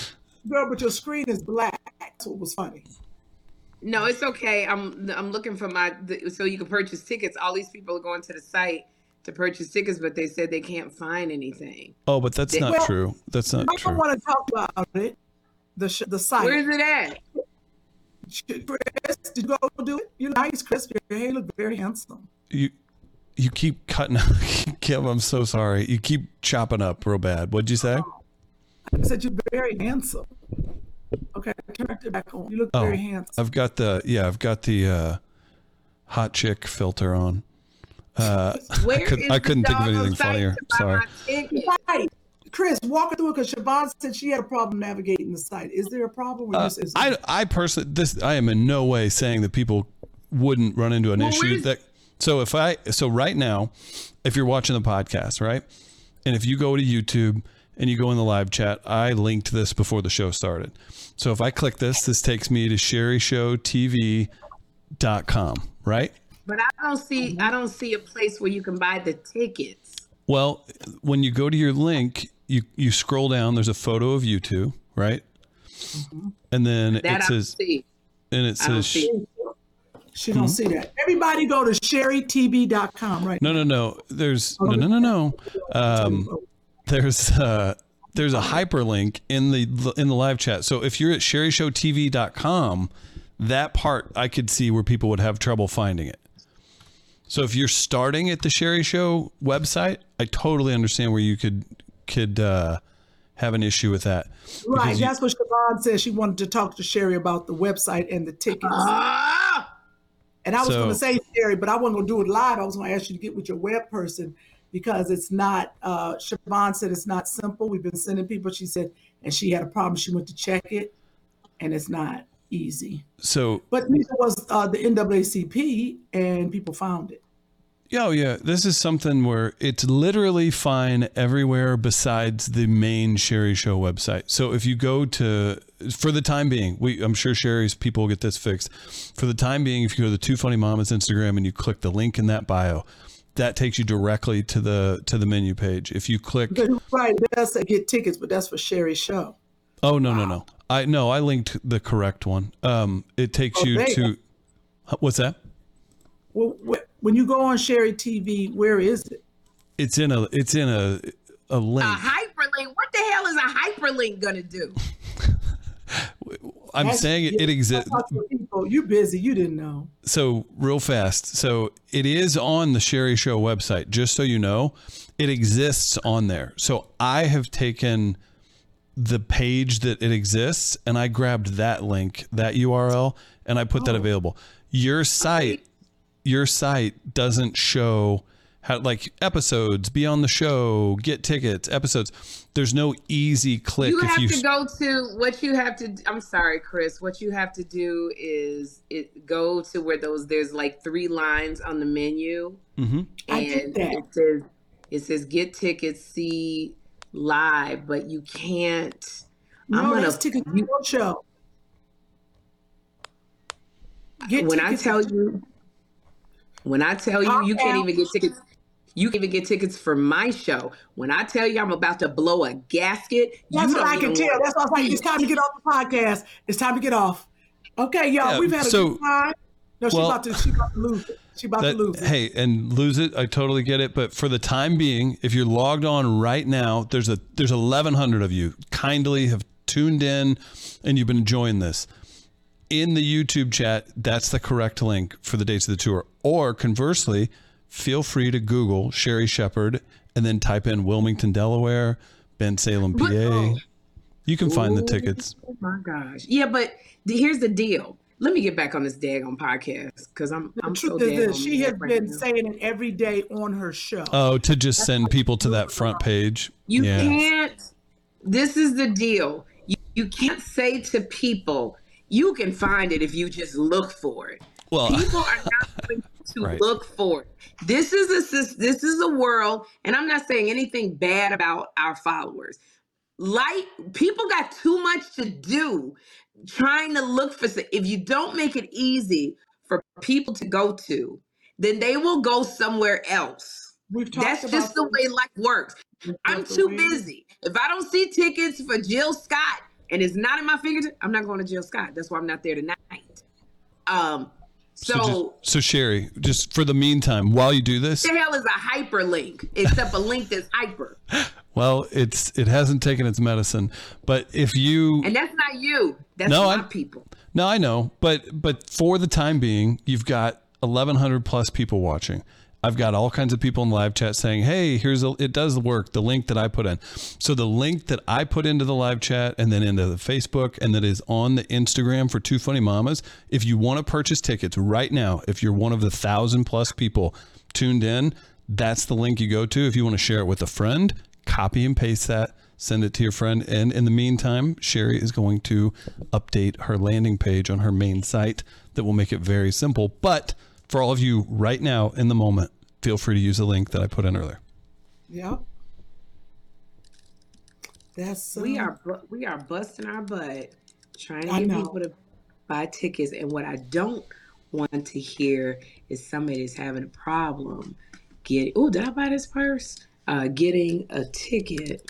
Girl, but your screen is black. So it was funny. No, it's okay. I'm I'm looking for my the, so you can purchase tickets. All these people are going to the site to purchase tickets, but they said they can't find anything. Oh, but that's they, not well, true. That's not I true. I don't want to talk about it. The the site. Where is it at? Chris, did you go do it? You're nice, Chris. Your hair looks very handsome. You you keep cutting up, Kim. I'm so sorry. You keep chopping up real bad. What'd you say? I said you're very handsome. Okay, I turned it back on. You look oh, very handsome. I've got the yeah, I've got the uh, hot chick filter on. Uh, Where I, could, is I couldn't think of anything funnier. Sorry, right. Chris, walk through it because Siobhan said she had a problem navigating the site. Is there a problem? With uh, this? I I personally this I am in no way saying that people wouldn't run into an well, issue that. So if I so right now, if you're watching the podcast, right, and if you go to YouTube. And you go in the live chat, I linked this before the show started. So if I click this, this takes me to sherri show t v dot com, right? But I don't see I don't see a place where you can buy the tickets. Well, when you go to your link, you, you scroll down, there's a photo of you two, right? Mm-hmm. And then that it I says see. And it says she don't mm-hmm. see that. Everybody go to sherri t v dot com, right? No, no, no. There's no no no no. Um There's uh there's a hyperlink in the in the live chat. So if you're at sherri show t v dot com, that part I could see where people would have trouble finding it. So if you're starting at the Sherri Show website, I totally understand where you could could uh, have an issue with that. Right, you, that's what Siobhan said. She wanted to talk to Sherri about the website and the tickets. Ah! And I was so, going to say Sherri, but I wasn't going to do it live. I was going to ask you to get with your web person. Because it's not, uh, Siobhan said it's not simple. We've been sending people, she said, and she had a problem. She went to check it, and it's not easy. So, but Lisa was uh, the N double A C P, and people found it. Oh, yeah. This is something where it's literally fine everywhere besides the main Sherri Show website. So if you go to, for the time being, we I'm sure Sherri's people will get this fixed. For the time being, if you go to the Two Funny Mamas Instagram and you click the link in that bio, that takes you directly to the to the menu page. If you click right, that's a get tickets, but that's for Sherri Show. Oh no, wow. no, no. I no, I linked the correct one. Um, it takes oh, you to go. What's that? Well, when you go on Sherri T V, where is it? It's in a it's in a a link. A hyperlink. What the hell is a hyperlink gonna do? I'm that's, saying it, it exists. You're busy. You didn't know. So real fast. So it is on the Sherri Show website. Just so you know, it exists on there. So I have taken the page that it exists and I grabbed that link, that U R L, and I put oh. that available. Your site, your site doesn't show how, like episodes, be on the show, get tickets, episodes. There's no easy click. You have if you... to go to what you have to. I'm sorry, Chris. What you have to do is it go to where those there's like three lines on the menu, mm-hmm. and it says it says get tickets, see live, but you can't. No, I'm gonna ticket you show. Get when tickets. I tell you, when I tell you, you can't even get tickets. You can even get tickets for my show. When I tell you I'm about to blow a gasket, that's you what I can tell. That's what I was like. It's time to get off the podcast. It's time to get off. Okay, y'all, yeah, we've had a so, good time. No, well, she's about to, she about to lose it. She's about that, to lose it. Hey, and lose it, I totally get it. But for the time being, if you're logged on right now, there's a there's eleven hundred of you kindly have tuned in and you've been enjoying this. In the YouTube chat, that's the correct link for the dates of the tour. Or conversely, feel free to Google Sherri Shepherd and then type in Wilmington, Delaware, Ben Salem, P A. But, oh. You can find Ooh, the tickets. Oh my gosh. Yeah, but here's the deal. Let me get back on this daggone podcast because I'm I'm so daggone. She has right been now. saying it every day on her show. Oh, to just That's send people to that front page. You yeah. can't. This is the deal. You, you can't say to people, you can find it if you just look for it. Well, people are not going to right. look for it. This is a this is a world, and I'm not saying anything bad about our followers. Like, people got too much to do trying to look for. If you don't make it easy for people to go to, then they will go somewhere else. We've talked That's about just the way life works. I'm too busy. If I don't see tickets for Jill Scott and it's not in my fingertips, I'm not going to Jill Scott. That's why I'm not there tonight. Um, So, so, just, so Sherri, just for the meantime, while you do this, what the hell is a hyperlink except a link that's hyper? Well, it's it hasn't taken its medicine, but if you and that's not you, that's no, not I, people. No, I know, but but for the time being, you've got eleven hundred plus people watching. I've got all kinds of people in live chat saying, "Hey, here's a, it does work." The link that I put in, so the link that I put into the live chat and then into the Facebook and that is on the Instagram for Two Funny Mamas. If you want to purchase tickets right now, if you're one of the thousand plus people tuned in, that's the link you go to. If you want to share it with a friend, copy and paste that, send it to your friend. And in the meantime, Sherri is going to update her landing page on her main site that will make it very simple, but. For all of you right now in the moment, feel free to use the link that I put in earlier. Yep. That's um, we are we are busting our butt trying to I get know. people to buy tickets. And what I don't want to hear is somebody's having a problem getting. Oh, did I buy this purse? Uh, getting a ticket.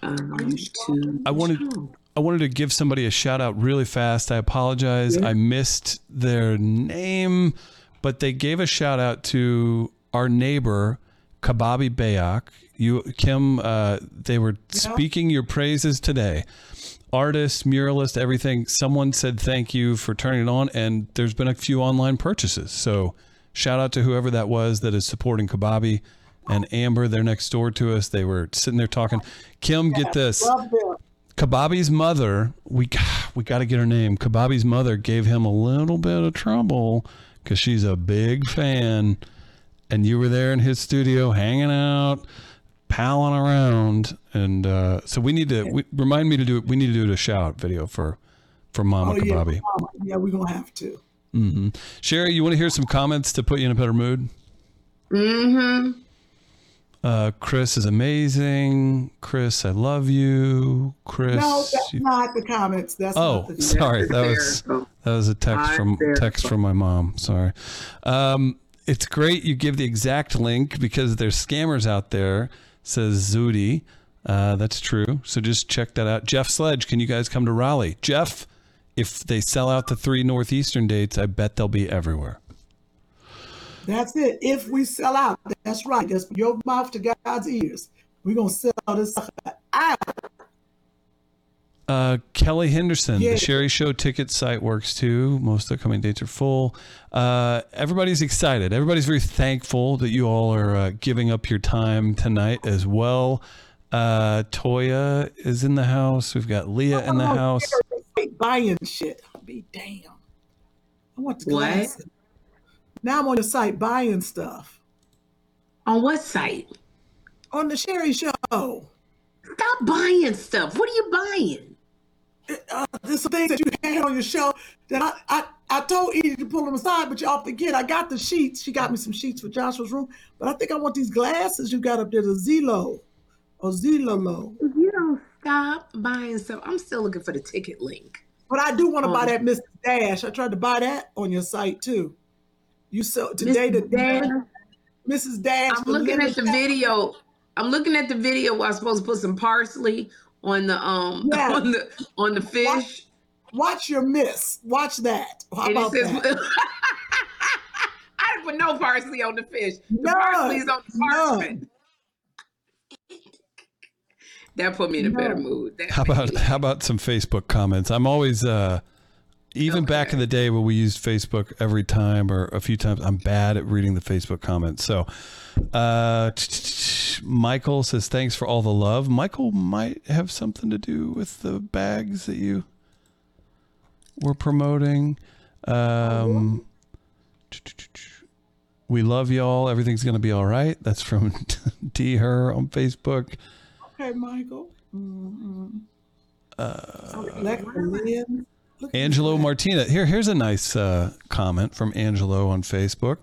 Um, to I wanted. Show. I wanted to give somebody a shout out really fast. I apologize. Yeah. I missed their name, but they gave a shout out to our neighbor, Kababi Bayak. You, Kym, uh, they were yeah. speaking your praises today. Artist, muralist, everything. Someone said thank you for turning it on, and there's been a few online purchases. So shout out to whoever that was that is supporting Kababi. And Amber, they're next door to us. They were sitting there talking. Kym, yeah, get this. Kababi's mother, we we got to get her name. Kababi's mother gave him a little bit of trouble because she's a big fan, and you were there in his studio, hanging out, palling around, and uh, so we need to we, remind me to do it. We need to do a shout out video for for Mama oh, Kababi. Yeah, yeah we're gonna have to. Mm-hmm. Sherri, you want to hear some comments to put you in a better mood? Mm-hmm. Uh, Chris is amazing. Chris, I love you. Chris, no, that's you... not the comments. That's oh, not the sorry, that was that was a text I'm from terrible. text from my mom. Sorry. Um, it's great you give the exact link because there's scammers out there. Says Zudi, uh, that's true. So just check that out. Jeff Sledge, can you guys come to Raleigh? Jeff, if they sell out the three Northeastern dates, I bet they'll be everywhere. That's it. If we sell out, that's right. That's from your mouth to God's ears. We're going to sell this out. Uh, Kelly Henderson, yeah. The Sherri Show ticket site works too. Most of the coming dates are full. Uh, everybody's excited. Everybody's very thankful that you all are uh, giving up your time tonight as well. Uh, Toya is in the house. We've got Leah in the oh, house. Buying shit. I'll be damned. I want to glass it. Now I'm on the site buying stuff. On what site? On the Sherri Show. Stop buying stuff. What are you buying? It, uh, there's some things that you had on your show that I, I, I told Edie to pull them aside, but y'all forget I got the sheets. She got me some sheets for Joshua's room, but I think I want these glasses you got up there, the Zillow or Zilolo. If you don't stop buying stuff, I'm still looking for the ticket link. But I do want to um, buy that Mister Dash. I tried to buy that on your site too. You so today Missus the Dash, Missus Dash. I'm looking at the video. I'm looking at the video where I was supposed to put some parsley on the um yes. on the on the fish. Watch your miss. Watch that. How about says, that? I didn't put no parsley on the fish. The no, parsley's on the parchment. No. That put me in a no. better mood. That how about me. how about some Facebook comments? I'm always uh, even okay. back in the day when we used Facebook every time or a few times. I'm bad at reading the Facebook comments. So uh, Michael says thanks for all the love. Michael might have something to do with the bags that you. We're promoting. Um, we love y'all. Everything's going to be all right. That's from D Her on Facebook. Okay, Michael. Mm-hmm. Uh, Angelo Martina. Here, here's a nice uh, comment from Angelo on Facebook.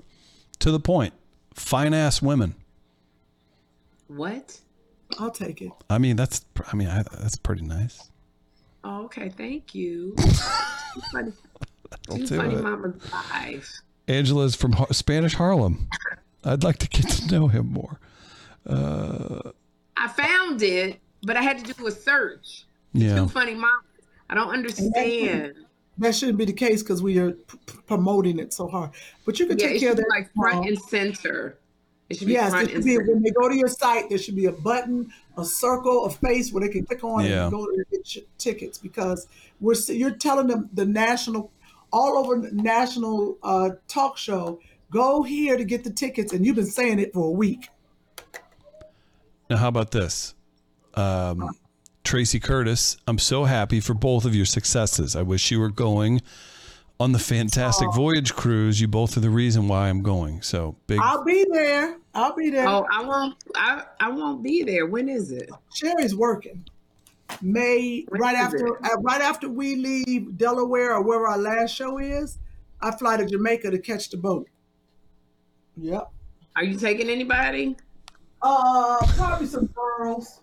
To the point. Fine ass women. What? I'll take it. I mean, that's. I mean, I, that's pretty nice. Oh, okay, thank you. Too funny, too funny mama's live. Angela's from ha- Spanish Harlem. I'd like to get to know him more. Uh, I found it, but I had to do a search. Yeah. Two Funny Mamas. I don't understand. That shouldn't be the case because we are p- promoting it so hard. But you can yeah, take care of that. Like front and center. It should be yes, front it should and be, center. When they go to your site, there should be a button, a circle, a face where they can click on yeah. and go to get your tickets because we're you're telling them the national, all over national uh, talk show, go here to get the tickets, and you've been saying it for a week. Now, how about this? Um, uh, Tracy Curtis, I'm so happy for both of your successes. I wish you were going on the Fantastic uh, Voyage cruise. You both are the reason why I'm going. So big. I'll be there. I'll be there. Oh, I won't. I, I won't be there. When is it? Sherri's working. May when right after uh, right after we leave Delaware or wherever our last show is, I fly to Jamaica to catch the boat. Yep. Are you taking anybody? Uh, probably some girls.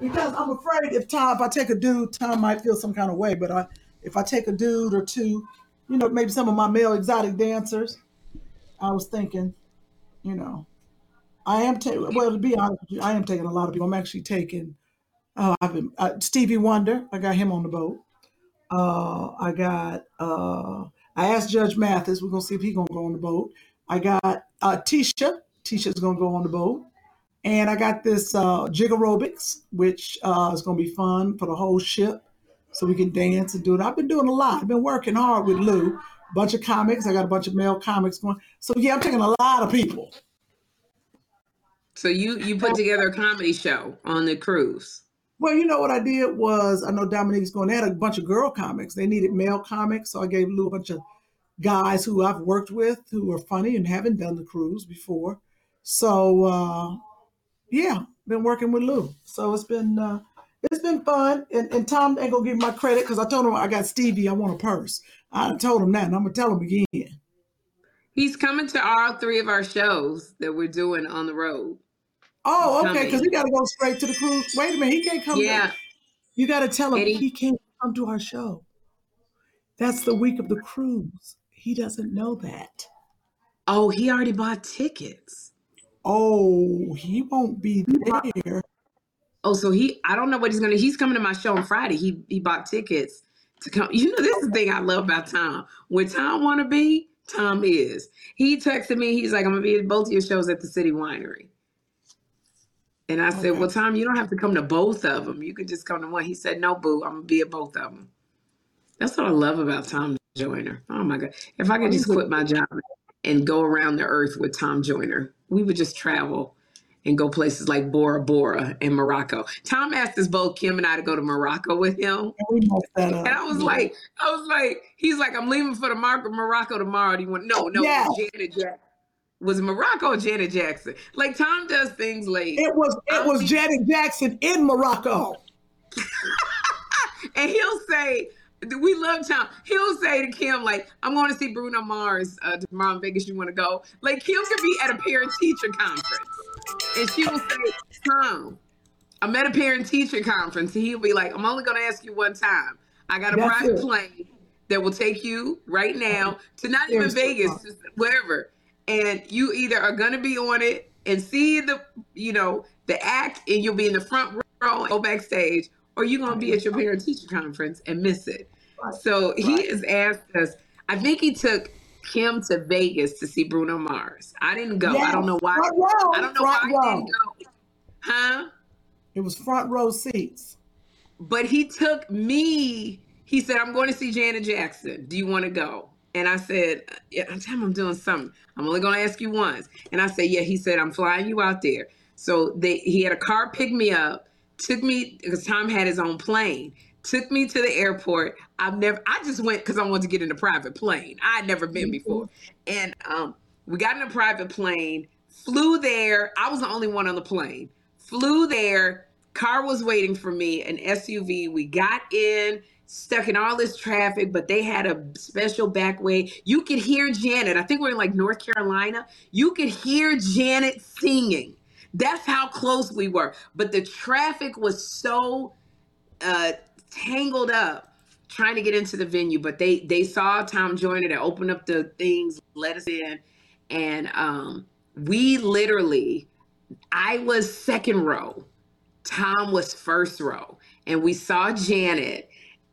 Because I'm afraid if Tom, if I take a dude, Tom might feel some kind of way. But I, if I take a dude or two, you know, maybe some of my male exotic dancers. I was thinking. You know, I am taking, well, to be honest with you, I am taking a lot of people. I'm actually taking, uh, I've been, uh, Stevie Wonder, I got him on the boat. Uh, I got, uh, I asked Judge Mathis, we're going to see if he's going to go on the boat. I got uh, Tisha, Tisha's going to go on the boat. And I got this uh, jig aerobics, which uh, is going to be fun for the whole ship. So we can dance and do it. I've been doing a lot. I've been working hard with Lou. Bunch of comics. I got a bunch of male comics going. So yeah, I'm taking a lot of people. So you you put together a comedy show on the cruise. Well, you know what I did was I know Dominique's going. They had a bunch of girl comics. They needed male comics, so I gave Lou a bunch of guys who I've worked with who are funny and haven't done the cruise before. So uh, yeah, been working with Lou. So it's been uh, it's been fun. And, and Tom ain't gonna give me my credit because I told him I got Stevie. I want a purse. I told him that, and I'm going to tell him again. He's coming to all three of our shows that we're doing on the road. Oh, He's okay, because he got to go straight to the cruise. Wait a minute, he can't come. Yeah. To, you got to tell him Eddie. He can't come to our show. That's the week of the cruise. He doesn't know that. Oh, he already bought tickets. Oh, he won't be there. Oh, so he, I don't know what he's going to, he's coming to my show on Friday. He he bought tickets. To come. You know, this is the thing I love about Tom. When Tom want to be, Tom is. He texted me. He's like, I'm going to be at both of your shows at the City Winery. And I okay. said, well, Tom, you don't have to come to both of them. You can just come to one. He said, no, boo, I'm going to be at both of them. That's what I love about Tom Joyner. Oh, my God. If I could just quit my job and go around the earth with Tom Joyner, we would just travel and go places like Bora Bora and Morocco. Tom asked us both, Kym and I, to go to Morocco with him. And I was like, I was like, he's like, I'm leaving for the Mar- Morocco tomorrow. Do you want? No, no, yes. it was Janet Jackson. Was it Morocco or Janet Jackson? Like Tom does things late. It was, it was Janet Jackson in Morocco. And he'll say, we love Tom. He'll say to Kym, like, I'm going to see Bruno Mars uh, tomorrow in Vegas. You want to go? Like Kym could be at a parent-teacher conference. And she will say, Tom, I'm at a parent-teacher conference. And he'll be like, I'm only going to ask you one time. I got a That's private it. plane that will take you right now to not even Vegas, just wherever. And you either are going to be on it and see the, you know, the act, and you'll be in the front row and go backstage, or you're going to be at your parent-teacher conference and miss it. So right. he has asked us, I think he took Kym to Vegas to see Bruno Mars. I didn't go. Yes. I don't know why. Row, I don't know why row. I didn't go. Huh? It was front row seats. But he took me. He said, I'm going to see Janet Jackson. Do you want to go? And I said, yeah, I'm doing something. I'm only going to ask you once. And I said, yeah. He said, I'm flying you out there. So they, he had a car pick me up, took me, because Tom had his own plane, took me to the airport. I've never, I just went because I wanted to get in a private plane. I had never been before. And um, we got in a private plane, flew there. I was the only one on the plane. Flew there, car was waiting for me, an S U V. We got in, stuck in all this traffic, but they had a special back way. You could hear Janet. I think we're in like North Carolina. You could hear Janet singing. That's how close we were. But the traffic was so uh, tangled up trying to get into the venue. But they they saw Tom Joyner. They opened up the things, let us in. And um, we literally, I was second row. Tom was first row. And we saw Janet.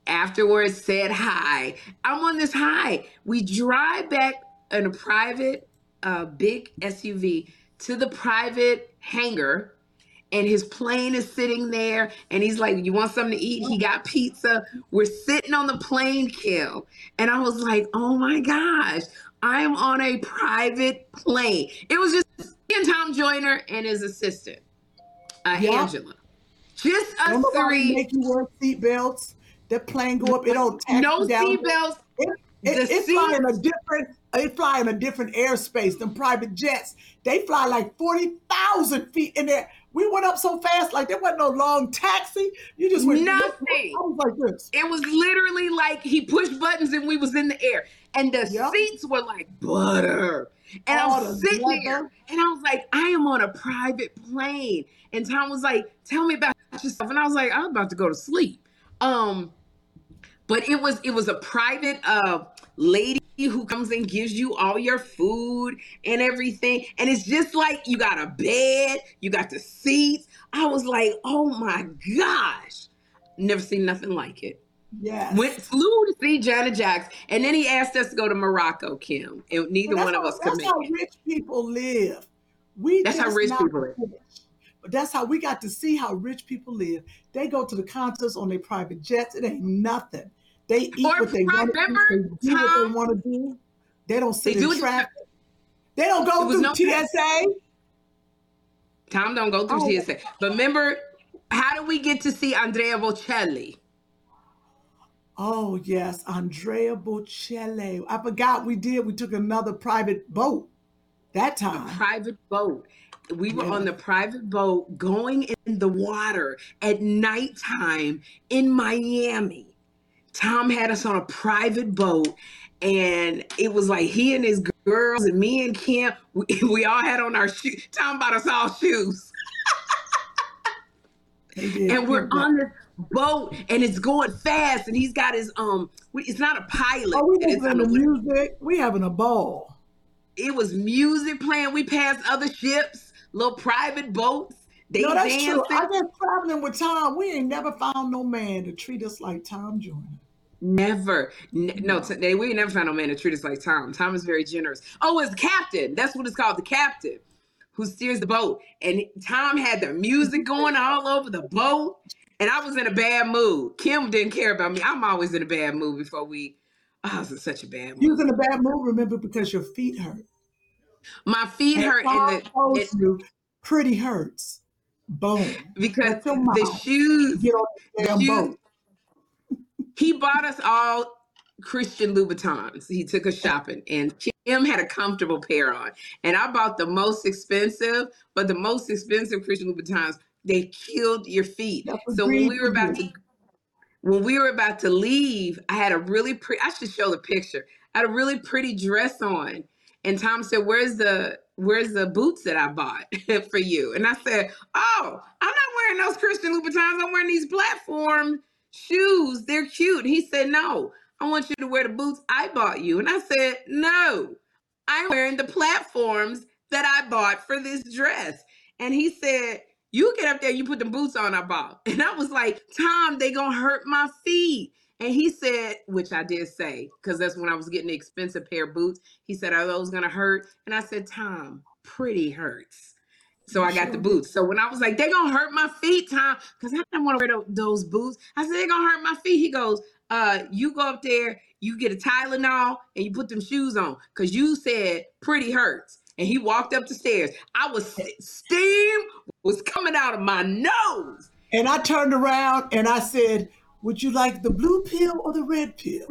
Afterwards said hi. I'm on this high. We drive back in a private uh, big S U V to the private hangar, and his plane is sitting there, and he's like, you want something to eat? He got pizza. We're sitting on the plane, Kill, and I was like, oh my gosh, I'm on a private plane. It was just Tom Joyner and his assistant, uh, yeah. Angela. Just us don't three. Make you wear seatbelts. That plane go up. It don't tax no you down. No seatbelts. It, it, it fly in a different. It fly in a different airspace than private jets. They fly like forty thousand feet in there. We went up so fast, like there wasn't no long taxi. You just went nothing. I was like this. It was literally like he pushed buttons and we was in the air. And the yep. seats were like butter. And oh, I was the sitting butter. there and I was like, I am on a private plane. And Tom was like, tell me about yourself. And I was like, I'm about to go to sleep. Um, but it was, it was a private, uh, lady who comes and gives you all your food and everything. And it's just like, you got a bed, you got the seats. I was like, oh my gosh, never seen nothing like it. Yeah. Went, flew to see Janet Jackson. And then he asked us to go to Morocco, Kym. And neither well, one of how, us could make it. That's how rich people live. We that's how rich people live. But that's how we got to see how rich people live. They go to the concerts on their private jets. It ain't nothing. They eat or what they want to do. They do what they want to do. They don't sit they in do traffic. It. They don't go through no T S A. Time. Tom don't go through oh. T S A. But remember, how do we get to see Andrea Bocelli? Oh, yes. Andrea Bocelli. I forgot we did. We took another private boat that time. A private boat. We were yeah. on the private boat going in the water at nighttime in Miami. Tom had us on a private boat, and it was like he and his girls and me and Kym, we, we all had on our shoes. Tom bought us all shoes. yeah, and we're yeah. on this boat, and it's going fast, and he's got his, um, it's not a pilot. Oh, we having the music. We having a ball. It was music playing. We passed other ships, little private boats. They no, that's dancing. True. I guess traveling with Tom, we ain't never found no man to treat us like Tom Joyner. Never. Ne- no, no t- we ain't never found no man to treat us like Tom. Tom is very generous. Oh, it's captain. That's what it's called, the captain, who steers the boat. And Tom had the music going all over the boat, and I was in a bad mood. Kym didn't care about me. I'm always in a bad mood before we... Oh, I was in such a bad mood. You was in a bad mood, remember, because your feet hurt. My feet and hurt. And the, it, you, pretty hurts. Boom. Because the shoes, Get on the damn the shoes he bought us all Christian Louboutins. He took us shopping, and Kym had a comfortable pair on. And I bought the most expensive, but the most expensive Christian Louboutins, they killed your feet. So when we were about to when we were about to leave, I had a really pretty, I should show the picture. I had a really pretty dress on. And Tom said, Where's the Where's the boots that I bought for you? And I said, oh, I'm not wearing those Christian Louboutins. I'm wearing these platform shoes. They're cute. And he said, no, I want you to wear the boots I bought you. And I said, no, I'm wearing the platforms that I bought for this dress. And he said, you get up there, you put the boots on I bought. And I was like, Tom, they gonna hurt my feet. And he said, which I did say, because that's when I was getting the expensive pair of boots. He said, are those going to hurt? And I said, Tom, pretty hurts. So I got the boots. So when I was like, they're going to hurt my feet, Tom, because I didn't want to wear those boots. I said, they're going to hurt my feet. He goes, uh, you go up there, you get a Tylenol, and you put them shoes on, because you said pretty hurts. And he walked up the stairs. I was, steam was coming out of my nose. And I turned around and I said, would you like the blue pill or the red pill?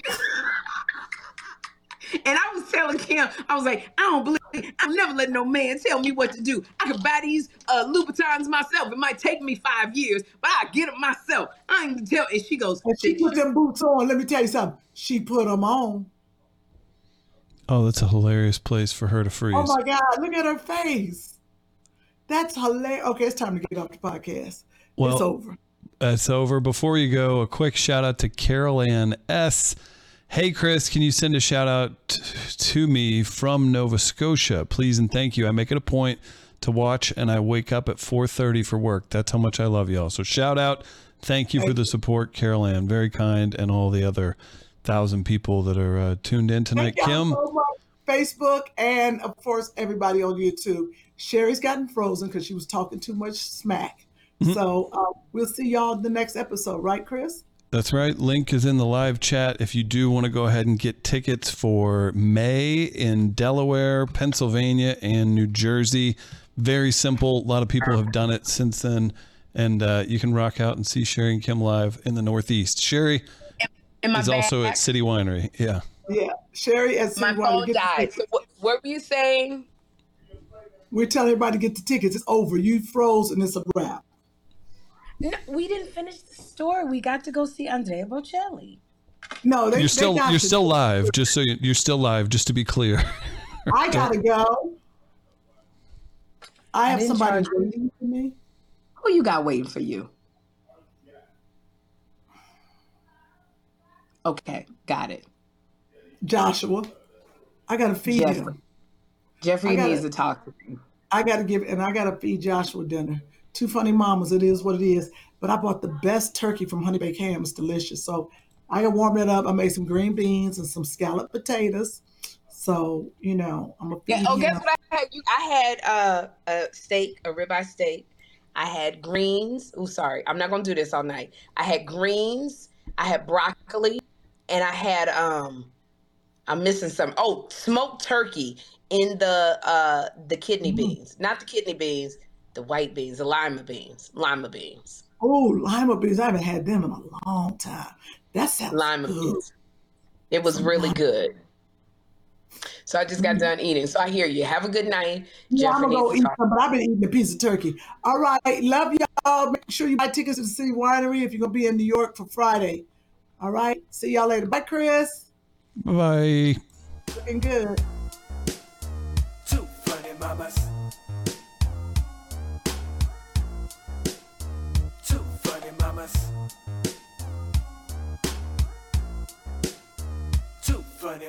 And I was telling him, I was like, I don't believe it. I'll never let no man tell me what to do. I could buy these uh, Louboutins myself. It might take me five years, but I get them myself. I ain't even tell. And she goes, and she put them boots on. Let me tell you something. She put them on. Oh, that's a hilarious place for her to freeze. Oh my God, look at her face. That's hilarious. Okay, it's time to get off the podcast. Well, it's over. It's over. Before you go, a quick shout out to Carol Ann S. Hey, Chris, can you send a shout out t- to me from Nova Scotia, please? And thank you. I make it a point to watch, and I wake up at four thirty for work. That's how much I love y'all. So shout out. Thank you thank for the support, Carol Ann. Very kind. And all the other thousand people that are uh, tuned in tonight. Kim, so Facebook, and of course everybody on YouTube. Sherri's gotten frozen because she was talking too much smack. Mm-hmm. So uh, we'll see y'all in the next episode, right, Chris? That's right. Link is in the live chat if you do want to go ahead and get tickets for May in Delaware, Pennsylvania, and New Jersey. Very simple. A lot of people have done it since then, and uh, you can rock out and see Sherri and Kym live in the Northeast. Sherri is also at City Winery. Yeah. Yeah. Sherri at City Winery. My phone died. So what, what were you saying? We're telling everybody to get the tickets. It's over. You froze and it's a wrap. No, we didn't finish the story. We got to go see Andrea Bocelli. No, they, you're still they got you're to still live. Just so you, you're still live. Just to be clear. I gotta go. I have I somebody waiting for me. Who you got waiting for you? Okay, got it. Joshua, I gotta feed Jeffrey. him. Jeffrey gotta, needs to talk to me. I gotta give and I gotta feed Joshua dinner. Two Funny Mamas, it is what it is. But I bought the best turkey from Honey Baked Ham. It's delicious. So I got warm it up. I made some green beans and some scalloped potatoes. So, you know, I'm a yeah, Oh, guess up. what I had? You, I had uh, a steak, a ribeye steak. I had greens. Oh, sorry. I'm not going to do this all night. I had greens. I had broccoli. And I had, um, I'm missing some. Oh, smoked turkey in the uh, the kidney mm. beans. Not the kidney beans. The white beans, the lima beans, lima beans. Oh, lima beans. I haven't had them in a long time. That sounds lima good. Beans. It was really good. So I just got mm-hmm. done eating. So I hear you. Have a good night. Yeah, Jeffrey I'm going to go eat some, but I've been eating a piece of turkey. All right. Love y'all. Make sure you buy tickets to the City Winery if you're going to be in New York for Friday. All right. See y'all later. Bye, Chris. Bye. Looking good. Two Funny Mamas. Two Funny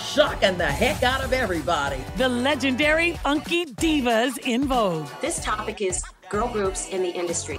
Shocking the heck out of everybody. The legendary Funky Divas in Vogue. This topic is girl groups in the industry.